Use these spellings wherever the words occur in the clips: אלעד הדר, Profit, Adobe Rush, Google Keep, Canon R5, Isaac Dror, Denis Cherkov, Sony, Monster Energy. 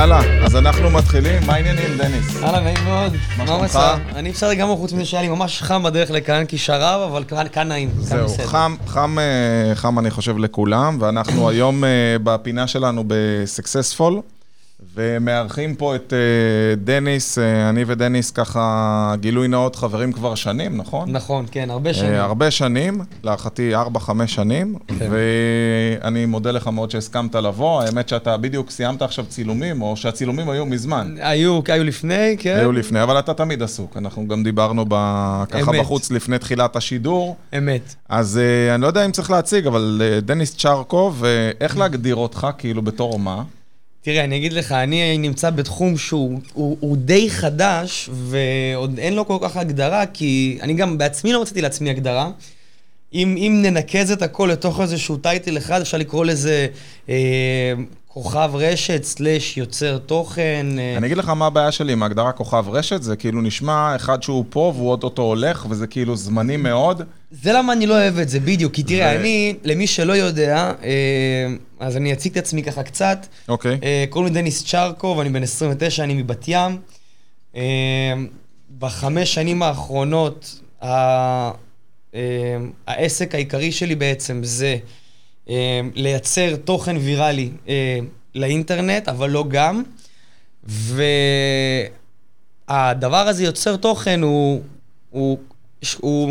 יאללה, אז אנחנו מתחילים. מה העניינים, דניס? יאללה, נעים מאוד. מה שלומך? אני בסדר גמור, חוץ מזה שהיה לי ממש חם בדרך לכאן, כי שרב, אבל כאן נעים. זהו, חם אני חושב לכולם, ואנחנו היום בפינה שלנו בסקסספול, ומארחים פה את דניס. אני ודניס ככה גילוי נאות חברים כבר שנים, נכון? נכון, כן, הרבה שנים. הרבה שנים, להערכתי 4-5 שנים, ואני מודה לך מאוד שהסכמת לבוא. האמת שאתה בדיוק סיימת עכשיו צילומים, או שהצילומים היו מזמן. היו לפני, כן. היו לפני, אבל אתה תמיד עסוק. אנחנו גם דיברנו ככה בחוץ לפני תחילת השידור. אמת. אז אני לא יודע אם צריך להציג, אבל דניס צ'רקוב, איך להגדיר אותך כאילו בתור מה? תראה, אני אגיד לך, אני נמצא בתחום שהוא די חדש, ועוד אין לו כל כך הגדרה, כי אני גם בעצמי לא מצאתי לעצמי הגדרה. אם ננקז את הכל לתוך איזשהו טייטל אחד, אפשר לקרוא לזה כוכב רשת, סלש יוצר תוכן. אני אגיד לך מה הבעיה שלי עם ההגדרה כוכב רשת, זה כאילו נשמע אחד שהוא פה והוא עוד אותו הולך, וזה כאילו זמני מאוד. זה למה אני לא אוהב את זה בדיוק, כי תראה, אני, למי שלא יודע, אז אני אציג את עצמי ככה קצת. אוקיי. קוראים לי דניס צ'רקוב, אני בן 29, אני מבת ים. בחמש שנים האחרונות, העסק העיקרי שלי בעצם זה לייצר תוכן ויראלי לאינטרנט, אבל לא גם. והדבר הזה, יוצר תוכן, הוא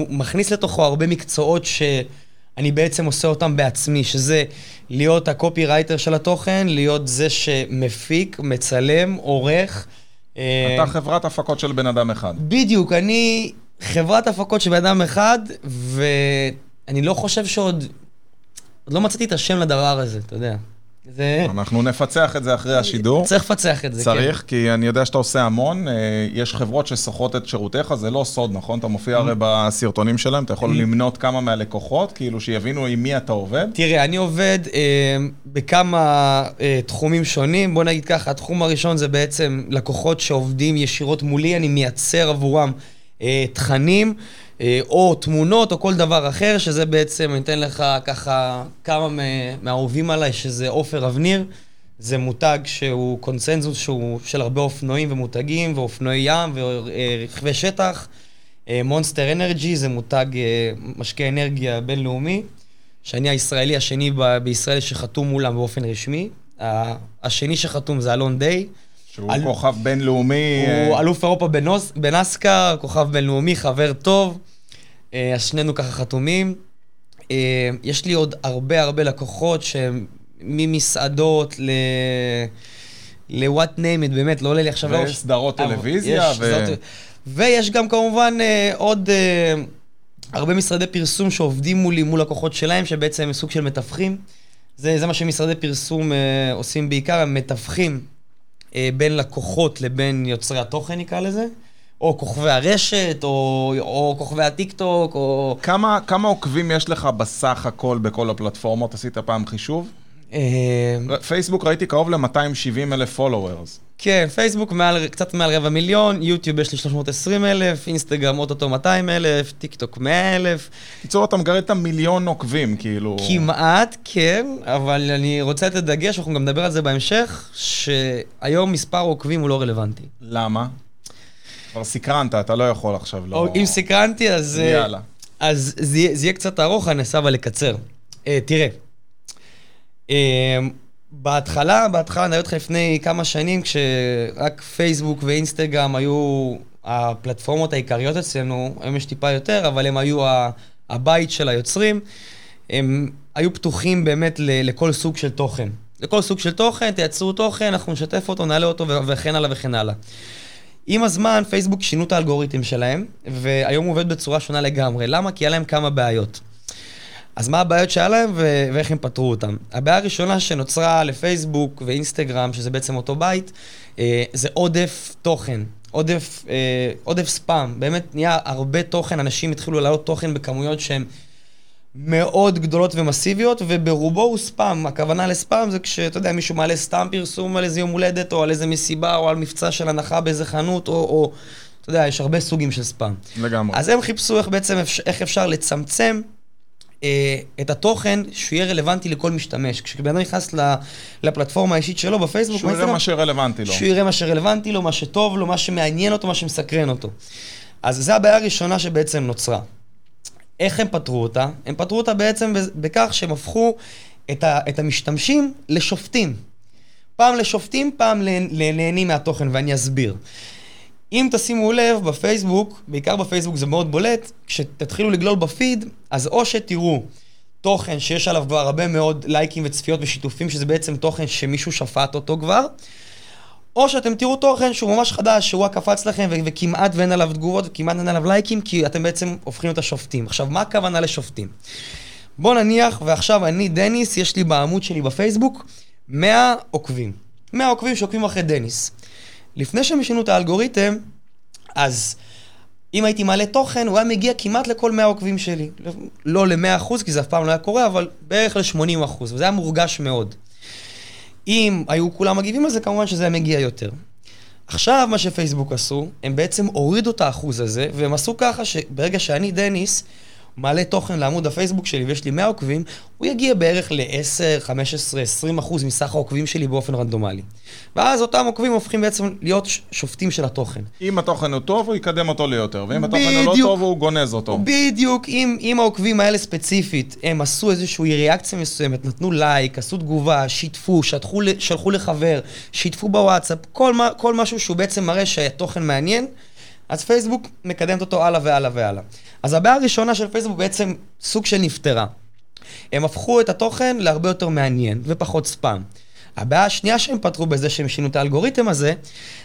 מכניס לתוכו הרבה מקצועות שאני בעצם עושה אותם בעצמי, שזה להיות הקופי רייטר של התוכן, להיות זה שמפיק, מצלם, עורך. אתה חברת הפקות של בן אדם אחד. בדיוק, אני חברת הפקות של בן אדם אחד, ואני לא חושב שעוד לא מצאתי את השם לדבר הזה, אתה יודע. אנחנו נפצח את זה אחרי השידור. צריך לפצח את זה, כן. צריך, כי אני יודע שאתה עושה המון. יש חברות שסוחרות את שירותיך, זה לא סוד, נכון? אתה מופיע הרי בסרטונים שלהם, אתה יכול למנות כמה מהלקוחות, כאילו שיבינו עם מי אתה עובד. תראה, אני עובד בכמה תחומים שונים. בוא נגיד ככה, התחום הראשון זה בעצם לקוחות שעובדים ישירות מולי, אני מייצר עבורם תכנים, או תמונות, או כל דבר אחר, שזה בעצם, אני אתן לך ככה כמה מהאהובים עליי, שזה אופר אבניר, זה מותג שהוא קונצנזוס, שהוא של הרבה אופנועים ומותגים, ואופנועי ים, ורכבי שטח. מונסטר אנרג'י, זה מותג משקה אנרגיה בינלאומי, שאני הישראלי השני בישראל שחתום מולם באופן רשמי. השני שחתום זה אלון דיי, שהוא כוכב בינלאומי. הוא אלוף אירופה בנסקר, כוכב בינלאומי, חבר טוב. שנינו ככה חתומים. יש לי עוד הרבה לקוחות שהם ממסעדות ל-what name it, באמת, לא עולה לי עכשיו. וסדרות טלוויזיה. ויש גם כמובן עוד הרבה משרדי פרסום שעובדים מולי, מול לקוחות שלהם, שבעצם הם סוג של מתווכים. זה מה שמשרדי פרסום עושים בעיקר, הם מתווכים בין לקוחות לבין יוצרי התוכן, נקרא לזה, או כוכבי הרשת, או כוכבי הטיקטוק, או... כמה עוקבים יש לך בסך הכל בכל הפלטפורמות? עשית פעם חישוב? פייסבוק ראיתי קרוב ל-270,000 followers. כן, פייסבוק קצת מעל 250,000, יוטיוב יש לי 320,000, אינסטגרם אוטוטו 200,000, טיקטוק 100,000. קיצור, אתה מגרד את המיליון עוקבים, כאילו... כמעט, כן, אבל אני רוצה לתת דגש, אנחנו גם נדבר על זה בהמשך, שהיום מספר עוקבים הוא לא רלוונטי. למה? כבר סקרנת, אתה לא יכול עכשיו, לא... אם סקרנתי, אז... יאללה. אז זה יהיה קצת ארוך, אני אנסה אבל לקצר. תראה. בהתחלה, אני הייתי לפני כמה שנים, כשרק פייסבוק ואינסטגרם היו הפלטפורמות העיקריות אצלנו, היום יש טיפה יותר, אבל הם היו הבית של היוצרים, הם היו פתוחים באמת לכל סוג של תוכן. לכל סוג של תוכן, תייצרו תוכן, אנחנו נשתף אותו, נעלה אותו וכן הלאה וכן הלאה. עם הזמן, פייסבוק שינו את האלגוריתם שלהם, והיום עובד בצורה שונה לגמרי. למה? כי היה להם כמה בעיות. אז מה הבעיות שהיה להם ואיך הם פתרו אותם? הבעיה הראשונה שנוצרה לפייסבוק ואינסטגרם, שזה בעצם אותו בית, זה עודף תוכן, עודף ספאם. באמת נהיה הרבה תוכן, אנשים התחילו לעלות תוכן בכמויות שהן מאוד גדולות ומסיביות, וברובו הוא ספאם. הכוונה לספאם זה כשאתה יודע, מישהו מעלה סתם פרסום על איזה יום הולדת, או על איזה מסיבה, או על מבצע של הנחה באיזה חנות, או אתה יודע, יש הרבה סוגים של ספאם. לגמרי. אז הם חיפשו איך אפשר לצמצם את התוכן שיהיה רלוונטי לכל משתמש. כשבן אדם נכנס לפלטפורמה האישית שלו בפייסבוק, שהוא יראה מה שרלוונטי לו. שהוא יראה מה שרלוונטי לו, מה שטוב לו, מה שמעניין אותו, מה שמסקרן אותו. אז זו הבעיה הראשונה שבעצם נוצרה. איך הם פתרו אותה? הם פתרו אותה בעצם בכך שהם הפכו את המשתמשים לשופטים. פעם לשופטים, פעם לנהנים מהתוכן, ואני אסביר. אם תשימו לב בפייסבוק, בעיקר בפייסבוק זה מאוד בולט, כשתתחילו לגלול בפיד, אז או שתראו תוכן שיש עליו כבר הרבה מאוד לייקים וצפיות ושיתופים, שזה בעצם תוכן שמישהו שפט אותו כבר, או שאתם תראו תוכן שהוא ממש חדש, שהוא הקפץ לכם וכמעט ואין עליו תגובות, וכמעט ואין עליו לייקים, כי אתם בעצם הופכים את השופטים. עכשיו, מה הכוונה לשופטים? בוא נניח, ועכשיו אני דניס, יש לי בעמוד שלי בפייסבוק 100 עוקבים. 100 עוקבים שעוקבים אחרי דניס. לפני שהם שינו את האלגוריתם, אז אם הייתי מעלה תוכן, הוא היה מגיע כמעט לכל 100 עוקבים שלי. לא ל-100%, כי זה אף פעם לא היה קורה, אבל בערך ל-80%, וזה היה מורגש מאוד. אם היו כולם מגיבים על זה, כמובן שזה היה מגיע יותר. עכשיו מה שפייסבוק עשו, הם בעצם הורידו את האחוז הזה, והם עשו ככה שברגע שאני, דניס, מעלה תוכן לעמוד הפייסבוק שלי ויש לי 100 עוקבים, הוא יגיע בערך ל-10, 15, 20% מסך העוקבים שלי באופן רנדומלי. ואז אותם עוקבים הופכים בעצם להיות שופטים של התוכן. אם התוכן הוא טוב, הוא יקדם אותו ליותר, ואם התוכן הוא לא טוב, הוא גונז אותו. בדיוק, אם העוקבים האלה ספציפית, הם עשו איזושהי ריאקציה מסוימת, נתנו לייק, עשו תגובה, שיתפו, שלחו לחבר, שיתפו בוואטסאפ, כל משהו שהוא בעצם מראה שהתוכן מעניין, אז פייסבוק מקדמת אותו הלאה והלאה והלאה. אז הבעיה הראשונה של פייסבוק בעצם סוג של נפטרה. הם הפכו את התוכן להרבה יותר מעניין ופחות ספאם. הבעיה השנייה שהם פתרו בזה שהם שינו את האלגוריתם הזה,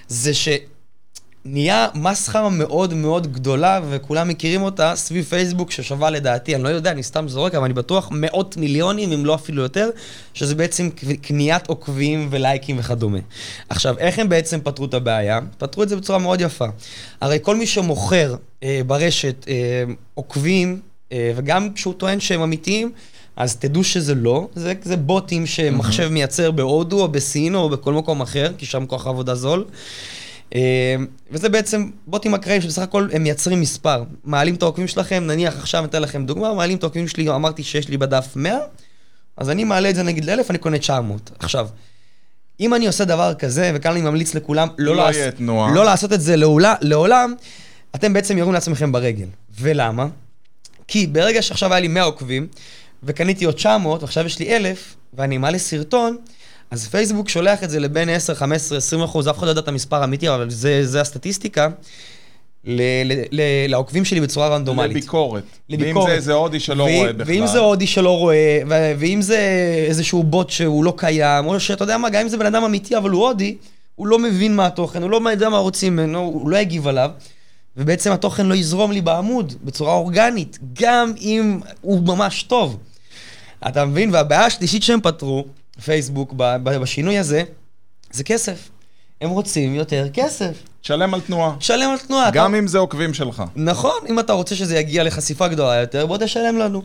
זה שנהיה מסחרה מאוד מאוד גדולה, וכולם מכירים אותה סביב פייסבוק ששווה לדעתי, אני לא יודע, אני סתם זורק, אבל אני בטוח 100 מיליונים, אם לא אפילו יותר, שזה בעצם קניית עוקבים ולייקים וכדומה. עכשיו, איך הם בעצם פתרו את הבעיה? פתרו את זה בצורה מאוד יפה. הרי כל מי שמוכר ברשת עוקבים, וגם כשהוא טוען שהם אמיתיים, אז תדעו שזה לא, זה בוטים שמחשב מייצר בהודו או בסין או בכל מקום אחר, כי שם כוח עבודה זול. וזה בעצם בוטים אקראיים שבסך הכל הם מייצרים מספר, מעלים את העוקבים שלכם, נניח עכשיו נתן לכם דוגמה, מעלים את העוקבים שלי, אמרתי שיש לי בדף 100, אז אני מעלה את זה נגיד ל-1000, אני קונה 900. עכשיו, אם אני עושה דבר כזה, וכאן אני ממליץ לכולם לא לעשות את זה לעולם, אתם בעצם יורים לעצמכם ברגל. ולמה? כי ברגע שעכשיו היה לי 100 עוקבים, וקניתי עוד 900, ועכשיו יש לי 1000, ואני מעלה סרטון, אז פייסבוק שולח את זה לבין 10, 15, 20%, אף אחד לא יודע את המספר האמיתי, אבל זה הסטטיסטיקה, לעוקבים שלי בצורה רנדומלית. לביקורת. ואם זה הודי שלא רואה בכלל. ואם זה הודי שלא רואה, ואם זה איזשהו בוט שהוא לא קיים, או שאתה יודע מה, גם אם זה בן אדם אמיתי, אבל הוא הודי, הוא לא מבין מה התוכן, הוא לא יודע מה רוצים ממנו, הוא לא יגיב עליו, ובעצם התוכן לא יזרום לי בעמוד בצורה אורגנית, גם אם הוא ממש טוב. אתה מבין? והבעיה השלישית שהם פתרו, פייסבוק בשינוי הזה, זה כסף. הם רוצים יותר כסף. שלם על תנועה. שלם על תנועה. גם אם זה עוקבים שלך. נכון, אם אתה רוצה שזה יגיע לחשיפה גדולה יותר, בוא תשלם לנו.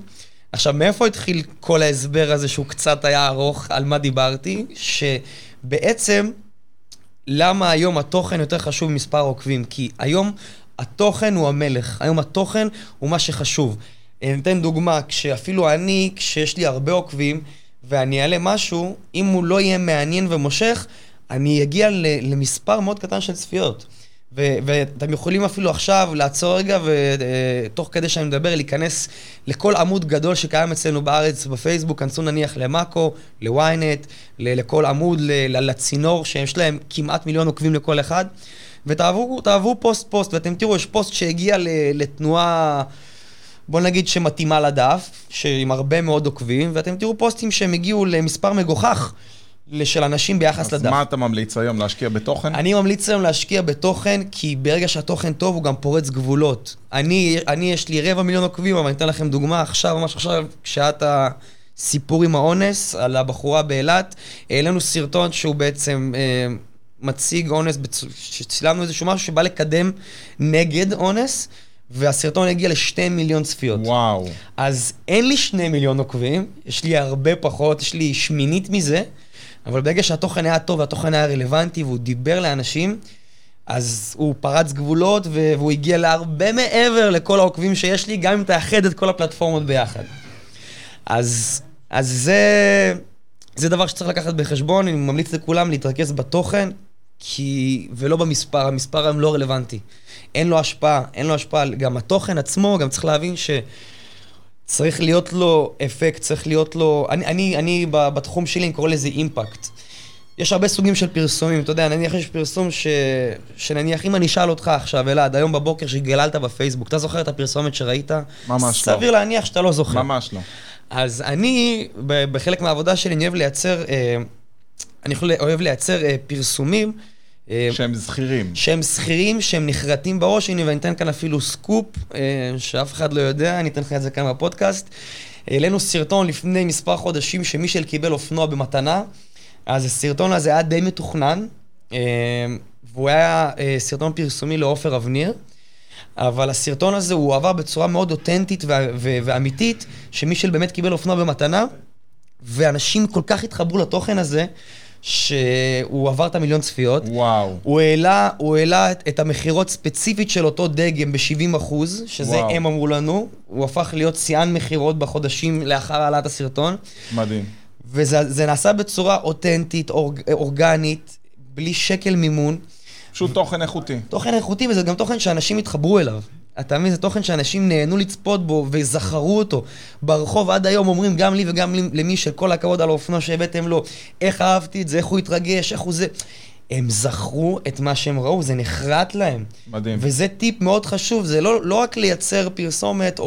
עכשיו, מאיפה התחיל כל ההסבר הזה שהוא קצת היה ארוך על מה דיברתי? שבעצם, למה היום התוכן יותר חשוב מספר עוקבים? כי היום התוכן הוא המלך. היום התוכן הוא מה שחשוב. אני אתן דוגמה, כשאפילו אני, כשיש לי הרבה עוקבים, ואני אעלה משהו, אם הוא לא יהיה מעניין ומושך, אני אגיע למספר מאוד קטן של צפיות. ואתם יכולים אפילו עכשיו לעצור רגע, ותוך כדי שאני מדבר, להיכנס לכל עמוד גדול שקיים אצלנו בארץ בפייסבוק, כנסו נניח למאקו, לוויינט, לכל עמוד, לצינור, שיש להם כמעט 1 מיליון עוקבים לכל אחד, ותעברו פוסט, ואתם תראו, יש פוסט שהגיע לתנועה, בוא נגיד שמתאימה לדף, שעם הרבה מאוד עוקבים, ואתם תראו פוסטים שהם הגיעו למספר מגוחך של אנשים ביחס לדף. אז מה אתה ממליץ היום? להשקיע בתוכן? אני ממליץ היום להשקיע בתוכן, כי ברגע שהתוכן טוב הוא גם פורץ גבולות. אני יש לי 250,000 עוקבים, אבל אני אתן לכם דוגמה עכשיו, ממש עכשיו, כשאת הסיפור עם האונס על הבחורה באילת, העלינו סרטון שהוא בעצם מציג אונס, שצילמנו איזשהו משהו שבא לקדם נגד אונס, והסרטון הגיע ל2 מיליון צפיות. וואו. אז אין לי 2 מיליון עוקבים, יש לי הרבה פחות, יש לי 1/8 מזה, אבל ברגע שהתוכן היה טוב והתוכן היה רלוונטי והוא דיבר לאנשים, אז הוא פרץ גבולות והוא הגיע להרבה מעבר לכל העוקבים שיש לי, גם אם תאחד את כל הפלטפורמות ביחד. אז זה דבר שצריך לקחת בחשבון, אני ממליץ לכולם להתרכז בתוכן, ולא במספר, המספר היום לא רלוונטי. אין לו השפעה, גם התוכן עצמו, גם צריך להבין שצריך להיות לו אפקט, צריך להיות לו, אני בתחום שלי אני קורא לזה אימפקט. יש הרבה סוגים של פרסומים, אתה יודע, נניח יש פרסום שנניח, אם אני אשאל אותך עכשיו, אלעד, היום בבוקר שגללת בפייסבוק, אתה זוכר את הפרסומת שראית? ממש לא. סביר להניח שאתה לא זוכר. ממש לא. אז אני, בחלק מהעבודה שלי, אני אוהב לייצר פרסומים שהם זכירים, שהם נחרטים בראש. הנה, ואני אתן כאן אפילו סקופ, שאף אחד לא יודע, אני אתן לך את זה כאן בפודקאסט. העלינו סרטון לפני מספר חודשים שמישל קיבל אופנוע במתנה, אז הסרטון הזה היה די מתוכנן, והוא היה סרטון פרסומי לאופר אבניר, אבל הסרטון הזה הוא עבר בצורה מאוד אותנטית ואמיתית, שמישל באמת קיבל אופנוע במתנה, ואנשים כל כך התחברו לתוכן הזה, שהוא עבר את 1,000,000 צפיות. וואו. הוא העלה את המחירות ספציפית של אותו דגם ב-70%, שזה וואו. הם אמרו לנו, הוא הפך להיות שיאן מחירות בחודשים לאחר העלת הסרטון. מדהים. וזה נעשה בצורה אותנטית, אורגנית, בלי שקל מימון. פשוט תוכן איכותי. תוכן איכותי, וזה גם תוכן שאנשים התחברו אליו. אתה מבין, זה תוכן שאנשים נהנו לצפות בו וזכרו אותו. ברחוב עד היום אומרים גם לי וגם למי שכל הכבוד על האופנוע שהבאתם לו, איך אהבתי את זה, איך הוא התרגש, איך הוא זה. הם זכרו את מה שהם ראו, זה נחרט להם. מדהים. וזה טיפ מאוד חשוב, זה לא רק לייצר פרסומת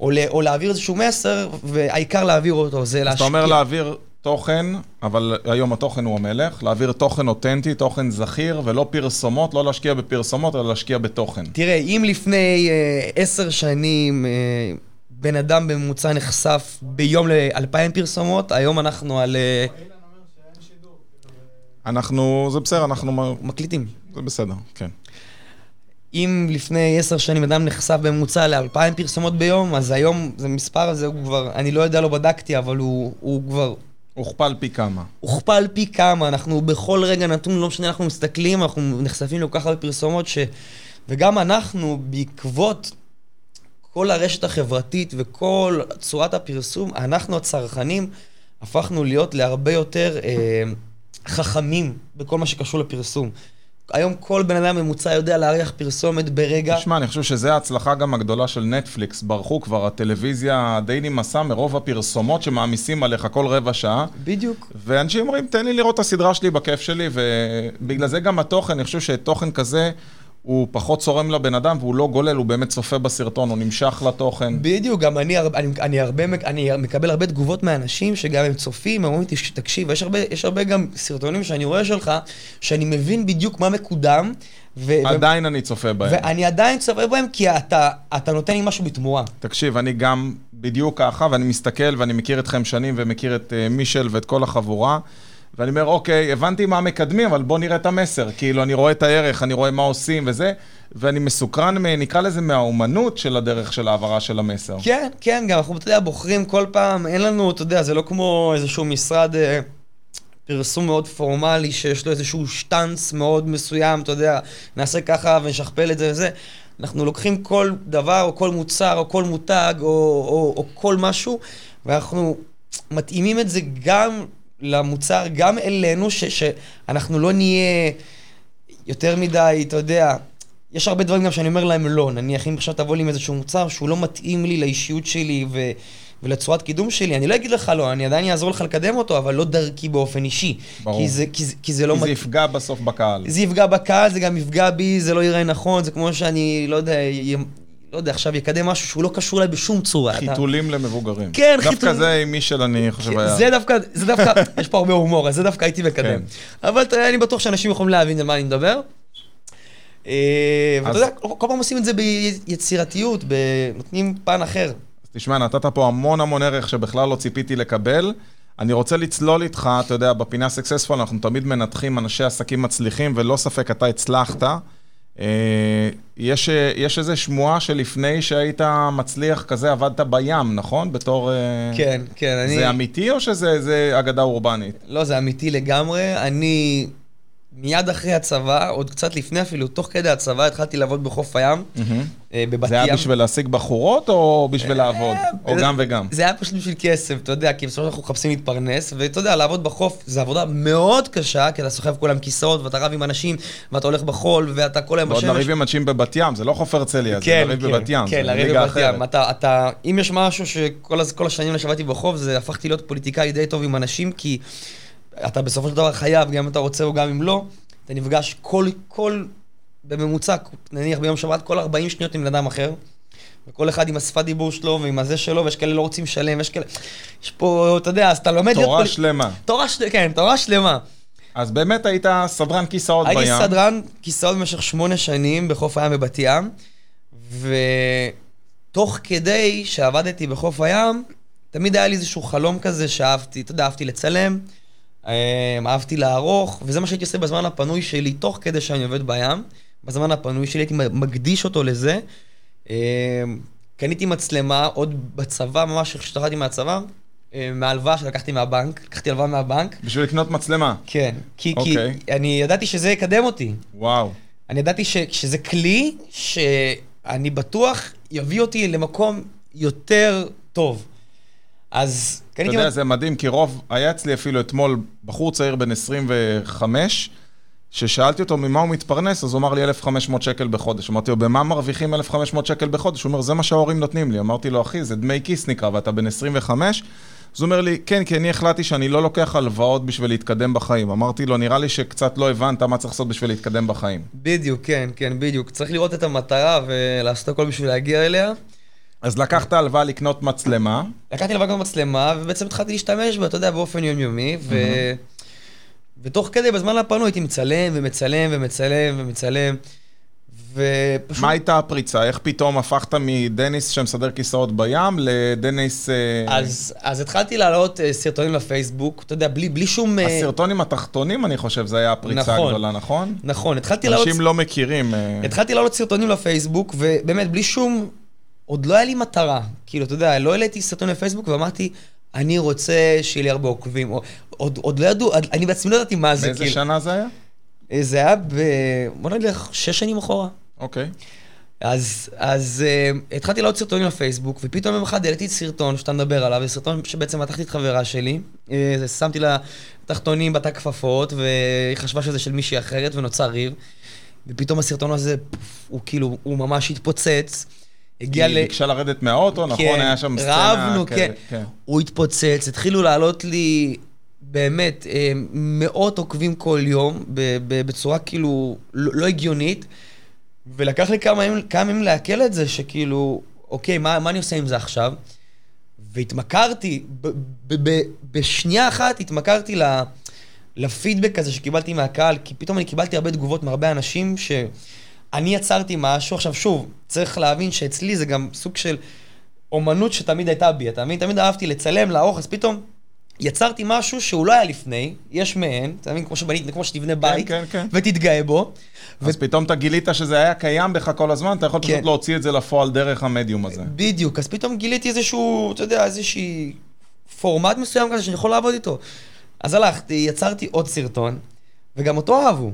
או להעביר איזשהו מסר, והעיקר להעביר אותו, זה להשקיע. זאת אומרת להעביר תוכן, אבל היום התוכן הוא המלך, להעביר תוכן אותנטי, תוכן זכיר, ולא פרסומות, לא להשקיע בפרסומות, אלא להשקיע בתוכן. תראה, אם לפני 10 שנים בן אדם בממוצע נחשף ביום ל2,000 פרסומות, היום אנחנו על... זה בסדר, אנחנו מקליטים. זה בסדר, כן. אם לפני 10 שנים אדם נחשף בממוצע ל2,000 פרסומות ביום, אז היום, זה מספר הזה, הוא כבר, אני לא יודע, לא בדקתי, אבל הוא כבר... הוכפל פי כמה, אנחנו בכל רגע נתון, לא משנה, אנחנו מסתכלים, אנחנו נחשפים לו ככה בפרסומות וגם אנחנו, בעקבות כל הרשת החברתית וכל צורת הפרסום, אנחנו הצרכנים הפכנו להיות להרבה יותר... חכמים בכל מה שקשור לפרסום. היום כל בן אדם ממוצע יודע להריח פרסומת ברגע. תשמע, אני חושב שזה ההצלחה גם הגדולה של נטפליקס. ברחו כבר הטלוויזיה די נמסה מרוב הפרסומות שמעמיסים עליך כל רבע שעה. בדיוק. ואנשים אומרים, תן לי לראות את הסדרה שלי בכיף שלי, ובגלל זה גם התוכן, אני חושב שתוכן כזה הוא פחות צורם לבן אדם, והוא לא גולל, הוא באמת צופה בסרטון, הוא נמשך לתוכן. בדיוק, גם אני מקבל הרבה תגובות מאנשים, שגם הם צופים, הם אומרים, תקשיב, יש הרבה גם סרטונים שאני רואה שלך, שאני מבין בדיוק מה מקודם, עדיין אני צופה בהם. ואני עדיין צופה בהם, כי אתה נותן לי משהו בתמורה. תקשיב, אני גם בדיוק ככה, ואני מסתכל, ואני מכיר אתכם שנים, ומכיר את מישל ואת כל החבורה, ואני אומר, אוקיי, הבנתי מה מקדמים, אבל בוא נראה את המסר. כאילו, אני רואה את הערך, אני רואה מה עושים וזה, ואני מסוקרן, נקרא לזה, מהאומנות של הדרך של העברה של המסר. כן, כן, גם אנחנו, אתה יודע, בוחרים כל פעם, אין לנו, אתה יודע, זה לא כמו איזשהו משרד פרסום מאוד פורמלי, שיש לו איזשהו שטנץ מאוד מסוים, אתה יודע, נעשה ככה ונשכפל את זה וזה. אנחנו לוקחים כל דבר, או כל מוצר, או כל מותג, או כל משהו, ואנחנו מתאימים את זה גם למוצר, גם אלינו, שאנחנו לא נהיה יותר מדי, אתה יודע, יש הרבה דברים גם שאני אומר להם לא, נניח אם עכשיו תבוא לי עם איזשהו מוצר שהוא לא מתאים לי לאישיות שלי ולצורת קידום שלי, אני לא אגיד לך לא, אני עדיין אעזור לך לקדם אותו, אבל לא דרכי באופן אישי. ברור. כי זה לא... זה יפגע בסוף בקהל. זה יפגע בקהל, זה גם יפגע בי, זה לא יראה נכון, זה כמו שאני, לא יודע, עכשיו יקדם משהו שהוא לא קשור אליי בשום צורה. חיתולים למבוגרים. כן, חיתולים. דווקא זה עם מישל, אני חושב היה. זה דווקא, יש פה הרבה הומור, אז זה דווקא הייתי מקדם. אבל אני בטוח שאנשים יכולים להבין על מה אני מדבר. ואתה יודע, כל פעם עושים את זה ביצירתיות, נותנים פן אחר. תשמע, נתת פה המון ערך שבכלל לא ציפיתי לקבל. אני רוצה לצלול איתך, אתה יודע, בפינה סקסספול, אנחנו תמיד מנתחים אנשי עסקים מצליחים, ולא ספק אתה הצלחת. יש איזה שמועה שלפני שהיית מצליח כזה עבדת בים, נכון? בתור... כן, אני... זה אמיתי או שזה אגדה אורבנית? לא, זה אמיתי לגמרי. אני מיד אחרי הצבא, עוד קצת לפני אפילו, תוך כדי הצבא, התחלתי לעבוד בחוף הים, בבת ים. זה היה בשביל להשיג בחורות, או בשביל לעבוד? או גם וגם? זה היה פשוט בשביל כסף, אתה יודע, כי בסופו אנחנו חפשים להתפרנס, ואתה יודע, לעבוד בחוף, זו עבודה מאוד קשה, כי אתה סוחב כולם כיסאות, ואתה רב עם אנשים, ואתה הולך בחול, ואתה כל היום בשמש. ועוד לריב עם אנשים בבת ים, זה לא חוף הרצליה, זה לריב בבת ים. כן, לריב בבת ים. אם יש משהו שכל השנים שעבדתי בחוף, זה הפכתי להיות פוליטיקאי די טוב עם אנשים, כי אתה בסופו של דבר חייב, גם אם אתה רוצה או גם אם לא, אתה נפגש כל בממוצע, נניח ביום שבת, כל 40 שניות עם אדם אחר, וכל אחד עם השפת דיבור שלו ועם הזה שלו, ויש כאלה לא רוצים שלם, ויש כאלה, יש פה, אתה יודע, אז אתה לומד להיות... תורה שלמה. כן, תורה שלמה. אז באמת היית סדרן כיסאות בים. הייתי סדרן כיסאות במשך 8 שנים בחוף הים בבת ים, ותוך כדי שעבדתי בחוף הים, תמיד היה לי איזשהו חלום כזה שאהבתי, אתה יודע, אהבתי לצלם, אהבתי לערוך, וזה מה שהייתי עושה בזמן הפנוי שלי, תוך כדי שאני עובד בים. בזמן הפנוי שלי הייתי מקדיש אותו לזה. קניתי מצלמה עוד בצבא, ממש כשהשתחררתי מהצבא, מהלוואה שלקחתי מהבנק, לקחתי הלוואה מהבנק. בשביל לקנות מצלמה? כן, כי אני ידעתי שזה יקדם אותי. וואו. אני ידעתי שזה כלי שאני בטוח יביא אותי למקום יותר טוב. אז אתה יודע, זה מדהים, כי רוב, היה אצלי אפילו אתמול בחור צעיר בן 25, ששאלתי אותו ממה הוא מתפרנס, אז הוא אמר לי 1,500 שקל בחודש. אמרתי לו, במה מרוויחים 1,500 שקל בחודש? הוא אומר, זה מה שההורים נותנים לי. אמרתי לו, אחי, זה דמי כיס נקרא, ואתה בן 25. אז הוא אומר לי, כן, כי אני החלטתי שאני לא לוקח הלוואות בשביל להתקדם בחיים. אמרתי לו, נראה לי שקצת לא הבנת מה צריך לעשות בשביל להתקדם בחיים. בדיוק, כן, כן, בדיוק. צריך לראות את המטרה ולעשות הכל בשביל להגיע אליה. אז לקחת הלוואה לקנות מצלמה. לקחתי הלוואה לקנות מצלמה, ובעצם התחלתי להשתמש בה, אתה יודע, באופן יומיומי, ותוך כדי, בזמן הפנוי, הייתי מצלם ומצלם ומצלם ומצלם, ופשוט... מה הייתה הפריצה? איך פתאום הפכת מדניס שמסדר כיסאות בים לדניס... אז התחלתי לעלות סרטונים לפייסבוק, אתה יודע, בלי שום... הסרטונים התחתונים, אני חושב, זה היה הפריצה הגדולה, נכון? נכון, התחלתי לעלות... אנשים לא מכירים... התחלתי לעלות סרטונים לפייסבוק, ובאמת, בלי שום... עוד לא היה לי מטרה, כאילו, אתה יודע, לא העליתי סרטון לפייסבוק ואמרתי, אני רוצה שיהיה לי הרבה עוקבים, עוד לא ידעו, אני בעצמי לא ידעתי מה זה, כאילו. באיזה שנה זה היה? זה היה בוא נלך, 6 שנים אחורה. אוקיי. אז התחלתי לעוד סרטונים לפייסבוק, ופתאום יום אחד העליתי סרטון שאתה מדבר עליו, זה סרטון שבעצם מתחתי את חברה שלי, שמתי לה תחתונים בתא כפפות, והיא חשבה שזה של מישהי אחרת ונוצר ריב, ופתאום הסרטון הזה, הוא כאילו, הוא ממש התפוצץ, היא ביקשה לרדת מהאוטו, נכון? היה שם סצנה. רבנו, כן. הוא התפוצץ, התחילו לעלות לי באמת מאות עוקבים כל יום, בצורה כאילו לא הגיונית, ולקח לי כמה ימים להקל את זה, שכאילו, אוקיי, מה אני עושה עם זה עכשיו? והתמכרתי, בשנייה אחת התמכרתי לפידבק הזה שקיבלתי מהקהל, כי פתאום אני קיבלתי הרבה תגובות מהרבה אנשים ש... אני יצרתי משהו, עכשיו שוב, צריך להבין שאצלי זה גם סוג של אומנות שתמיד הייתה בי, תמיד אהבתי לצלם, לערוך, אז פתאום יצרתי משהו שהוא לא היה לפני, יש מהן, תמיד כמו שתבנה בית, ותתגאה בו. אז פתאום אתה גילית שזה היה קיים בך כל הזמן, אתה יכול פשוט להוציא את זה לפועל דרך המדיום הזה. בדיוק, אז פתאום גיליתי איזשהו, אתה יודע, איזושהי פורמט מסוים כזה שאני יכול לעבוד איתו. אז הלכתי, יצרתי עוד סרטון, וגם אותו אהבו.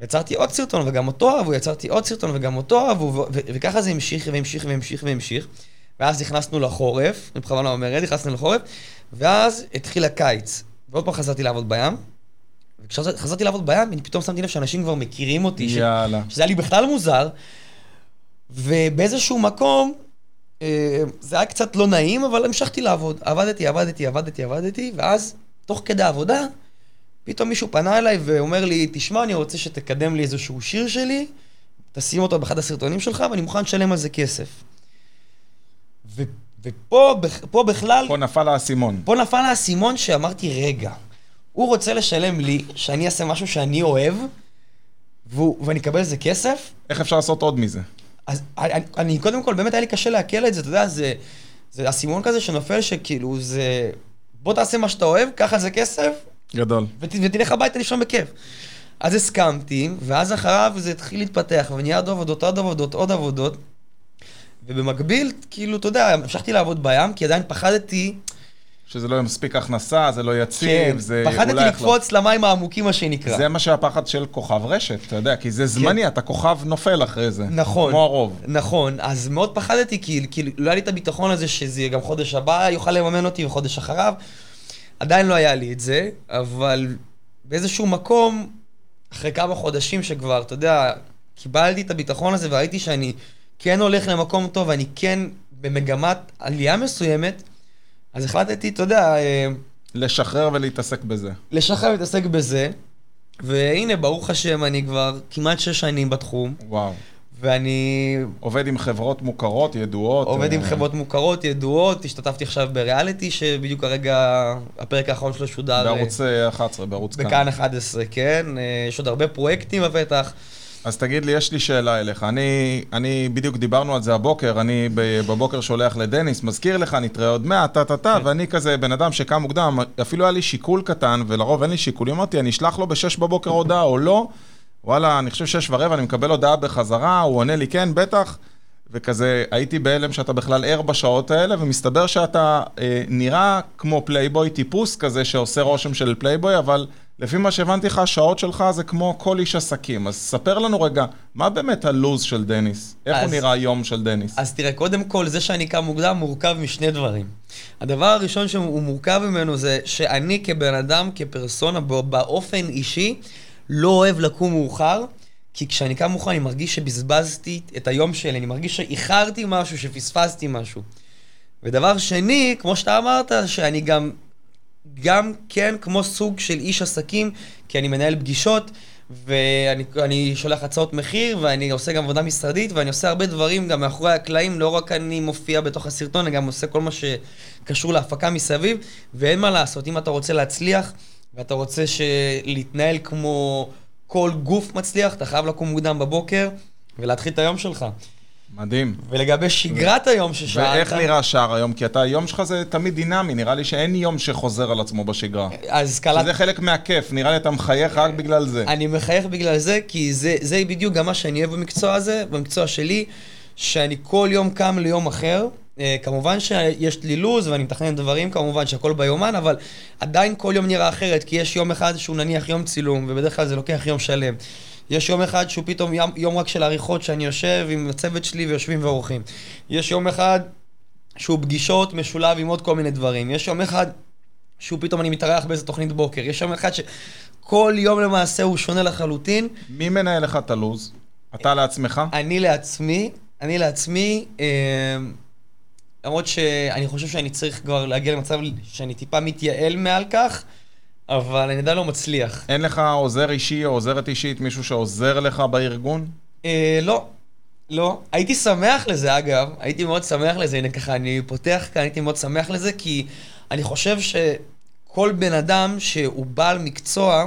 ויצרתי עוד סרטון, וגם אותו אהבו, יצרתי עוד סרטון, וגם אותו אהבו, וככה זה המשיך, והמשיך, והמשיך, והמשיך. ואז נכנסנו לחורף, אני בכוונה אומרת, נכנסנו לחורף, ואז התחיל הקיץ. ועוד פעם חזרתי לעבוד בים, וכשחזרתי לעבוד בים, אני פתאום שמתי לב שאנשים כבר מכירים אותי, שזה היה לי בכלל מוזר, ובאיזשהו מקום, זה היה קצת לא נעים, אבל המשכתי לעבוד. עבדתי, ואז, תוך כדי העבודה, פתאום מישהו פנה אליי ואומר לי, תשמע, אני רוצה שתקדם לי איזשהו שיר שלי, תשים אותו באחד הסרטונים שלך, ואני מוכן לשלם על זה כסף. ופה בכלל... פה נפל האסימון. פה נפל האסימון שאמרתי, רגע, הוא רוצה לשלם לי שאני אעשה משהו שאני אוהב, ואני אקבל איזה כסף. איך אפשר לעשות עוד מזה? אז אני קודם כל, באמת היה לי קשה להקל את זה, אתה יודע, זה אסימון כזה שנופל שכאילו זה... בוא תעשה מה שאתה אוהב, קח על זה כסף, גדול. ותלך הביתה לישון בכיף. אז הסכמתי, ואז אחריו זה התחיל להתפתח, ונהיה עוד עבודות, ובמקביל, כאילו, אתה יודע, המשכתי לעבוד בים, כי עדיין פחדתי שזה לא יהיה מספיק הכנסה, זה לא יציב, זה אולי... פחדתי לקפוץ למים העמוקים, מה שנקרא. זה מה שהפחד של כוכב רשת, אתה יודע, כי זה זמני, אתה כוכב נופל אחרי זה. נכון. כמו הרוב. נכון, אז מאוד פחדתי, כי לא היה לי את הביטחון הזה שזה יהיה גם חודש הבא, יוכל לממן אותי וחודש אחריו. עדיין לא היה לי את זה, אבל באיזשהו מקום, אחרי כמה חודשים שכבר, אתה יודע, קיבלתי את הביטחון הזה והראיתי שאני כן הולך למקום טוב, ואני כן במגמת עלייה מסוימת, אז החלטתי, אתה יודע... לשחרר ולהתעסק בזה. לשחרר ולהתעסק בזה, והנה, ברוך השם, אני כבר כמעט 6 שנים בתחום. וואו. ואני... עובד עם חברות מוכרות, ידועות. עובד עם חברות מוכרות, ידועות. השתתפתי עכשיו בריאליטי, שבדיוק הרגע, הפרק האחרון שלו שודר... בערוץ 11, בערוץ כאן. בכאן 11, כן. יש עוד הרבה פרויקטים בפתח. אז תגיד לי, יש לי שאלה אליך. אני בדיוק דיברנו על זה הבוקר, אני בבוקר שולח לדניס, מזכיר לך, נתראה עוד מעט, ואני כזה בן אדם שקם מוקדם, אפילו היה לי שיקול קטן, ולרוב אין לי שיקול, אמרתי, אני אשלח לו ב-6 בבוקר הודעה או לא, וואלה, אני חושב 6:15, אני מקבל הודעה בחזרה, הוא עונה לי, כן, בטח, וכזה, הייתי בהלם שאתה בכלל ער בשעות האלה, ומסתבר שאתה נראה כמו פלייבוי טיפוס כזה, שעושה רושם של פלייבוי, אבל לפי מה שהבנתי לך, השעות שלך זה כמו כל איש עסקים. אז ספר לנו רגע, מה באמת הלוז של דניס? איך הוא נראה היום של דניס? אז תראה, קודם כל, זה שאני קם מוקדם מורכב משני דברים. הדבר הראשון שהוא מורכב ממנו זה שאני כבן אדם, כפרסונה, באופן אישי, לא אוהב לקום מאוחר, כי כשאני קם מאוחר אני מרגיש שבזבזתי את היום שלי, אני מרגיש שאיחרתי משהו, שפספסתי משהו. ודבר שני, כמו שאתה אמרת, שאני גם כן כמו סוג של איש עסקים, כי אני מנהל פגישות, ואני שולח הצעות מחיר, ואני עושה גם עבודה משרדית, ואני עושה הרבה דברים גם מאחורי הקלעים, לא רק אני מופיע בתוך הסרטון, אני גם עושה כל מה שקשור להפקה מסביב, ואין מה לעשות, אם אתה רוצה להצליח, ואתה רוצה להתנהל כמו כל גוף מצליח, אתה חייב לקום מוקדם בבוקר, ולהתחיל את היום שלך. מדהים. ולגבי שגרת היום ששאלת... ואיך נראה שער היום? כי אתה, היום שלך זה תמיד דינמי, נראה לי שאין יום שחוזר על עצמו בשגרה. אז קלט... שזה חלק מהכיף, נראה לי אתה מחייך רק בגלל זה. אני מחייך בגלל זה, כי זה בדיוק גם מה שאני אוהב במקצוע הזה, במקצוע שלי, שאני כל יום קם ליום אחר, כמובן שיש לי לוז ואני מתכנן דברים, כמובן שהכל ביומן, אבל עדיין כל יום נראה אחרת, כי יש יום אחד שהוא נניח יום צילום, ובדרך כלל זה לוקח יום שלם. יש יום אחד שהוא פתאום יום רק של עריכות, שאני יושב עם הצוות שלי ויושבים ועורכים. יש יום אחד שהוא פגישות משולב עם עוד כל מיני דברים. יש יום אחד שהוא פתאום אני מתארח באיזה תוכנית בוקר. יש יום אחד שכל יום למעשה הוא שונה לחלוטין. מי מנהל לך את הלוז? אתה לעצמך? אני לעצמי, למרות שאני חושב שאני צריך כבר להגיע למצב שאני טיפה מתייעל מעל כך, אבל אני עדיין לא מצליח. אין לך עוזר אישי או עוזרת אישית, מישהו שעוזר לך בארגון? לא. הייתי שמח לזה, אגב. הייתי מאוד שמח לזה. הנה ככה, אני פותח כאן, הייתי מאוד שמח לזה, כי אני חושב שכל בן אדם שהוא בעל מקצוע,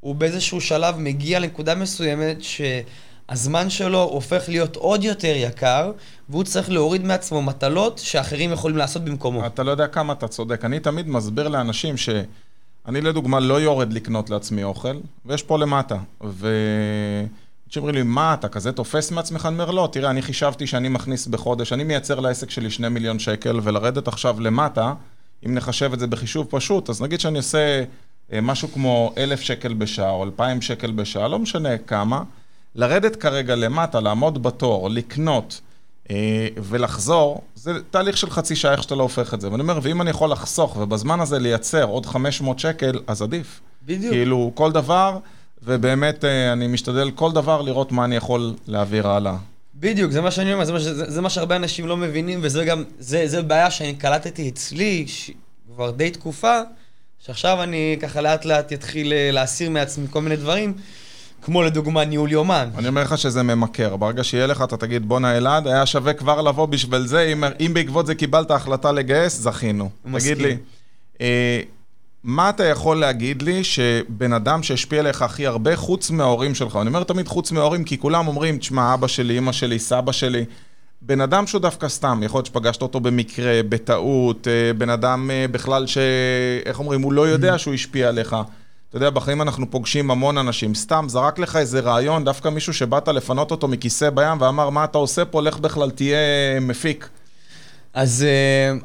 הוא באיזשהו שלב מגיע לנקודה מסוימת שהזמן שלו הופך להיות עוד יותר יקר, והוא צריך להוריד מעצמו מטלות שאחרים יכולים לעשות במקומו. אתה לא יודע כמה אתה צודק. אני תמיד מסביר לאנשים ש... אני לדוגמה לא יורד לקנות לעצמי אוכל, ויש פה למטה, ותשאמרי לי, מה אתה כזה תופס מעצמך? אני אומר, לא, תראה, אני חישבתי שאני מכניס בחודש, אני מייצר לעסק שלי 2 מיליון שקל, ולרדת עכשיו למטה, אם נחשב את זה בחישוב פשוט, אז נגיד שאני עושה משהו כמו 1,000 שקל בשעה, או 2,000 שקל בשעה, לא משנה כמה, לרדת כרגע למטה, לעמוד בתור, לקנות, ולחזור, זה תהליך של חצי שעה איך שאתה לא הופך את זה. ואני אומר, ואם אני יכול לחסוך, ובזמן הזה לייצר עוד 500 שקל, אז עדיף. בדיוק. כאילו, כל דבר, ובאמת אני משתדל כל דבר לראות מה אני יכול להעביר הלאה. בדיוק, זה מה שאני אומר, זה מה שהרבה אנשים לא מבינים, וזה גם, זה בעיה שאני קלטתי אצלי, כבר די תקופה, שעכשיו אני ככה לאט לאט יתחיל להסיר מעצמי כל מיני דברים, כמו לדוגמה ניהול יומן. אני אומר לך שזה ממכר. ברגע שיהיה לך, אתה תגיד, בונה אלעד, היה שווה כבר לבוא בשביל זה, אם בעקבות זה קיבלת החלטה לגייס, זכינו. תגיד לי, מה אתה יכול להגיד לי שבן אדם שהשפיע לך הכי הרבה חוץ מההורים שלך? אני אומר תמיד חוץ מההורים, כי כולם אומרים, תשמע, אבא שלי, אמא שלי, סבא שלי. בן אדם שהוא דווקא סתם, יכול להיות שפגשת אותו במקרה, בטעות, בן אדם בכלל ש... איך אומרים, הוא לא יודע שהוא השפיע עליך. אתה יודע, בחיים אנחנו פוגשים המון אנשים, סתם זרק לך איזה רעיון, דווקא מישהו שבאת לפנות אותו מכיסא בים ואמר, מה אתה עושה פה, לך בכלל תהיה מפיק. אז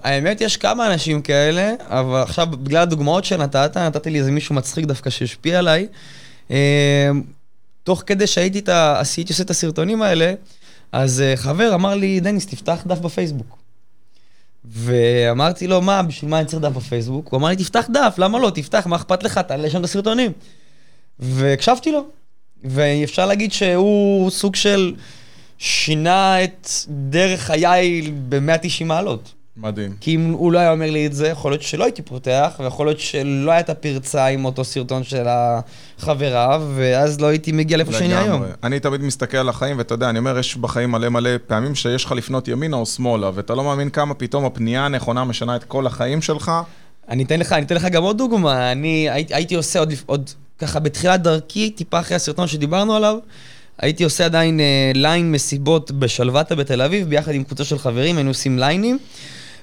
האמת יש כמה אנשים כאלה, אבל עכשיו בגלל הדוגמאות שנתת, נתתי לי איזה מישהו מצחיק דווקא שהשפיע עליי, תוך כדי שהייתי עושה את הסרטונים האלה, אז חבר אמר לי, דניס, תפתח דף בפייסבוק. ואמרתי לו, מה, בשביל מה אני צריך דף בפייסבוק? הוא אמר לי, תפתח דף, למה לא? תפתח, מה אכפת לך? תעלה שם את הסרטונים. והקשבתי לו. ואפשר להגיד שהוא סוג של שינה את דרך חיי ב-190 מעלות. מדהים. כי אם הוא לא היה אומר לי את זה, יכול להיות שלא הייתי פותח, ויכול להיות שלא הייתה פרצה עם אותו סרטון של החברה, ואז לא הייתי מגיע לאיפה שאני היום. אני תמיד מסתכל על החיים, ואתה יודע, אני אומר, יש בחיים מלא מלא פעמים שיש לך לפנות ימינה או שמאלה, ואתה לא מאמין כמה פתאום הפנייה הנכונה משנה את כל החיים שלך. אני אתן לך גם עוד דוגמה. אני הייתי עושה עוד ככה בתחילת דרכי, טיפה אחרי הסרטון שדיברנו עליו, הייתי עושה עדיין ליין מסיבות בשלוותה בתל אביב, ביחד עם קבוצה של חברים, היינו עושים ליינים,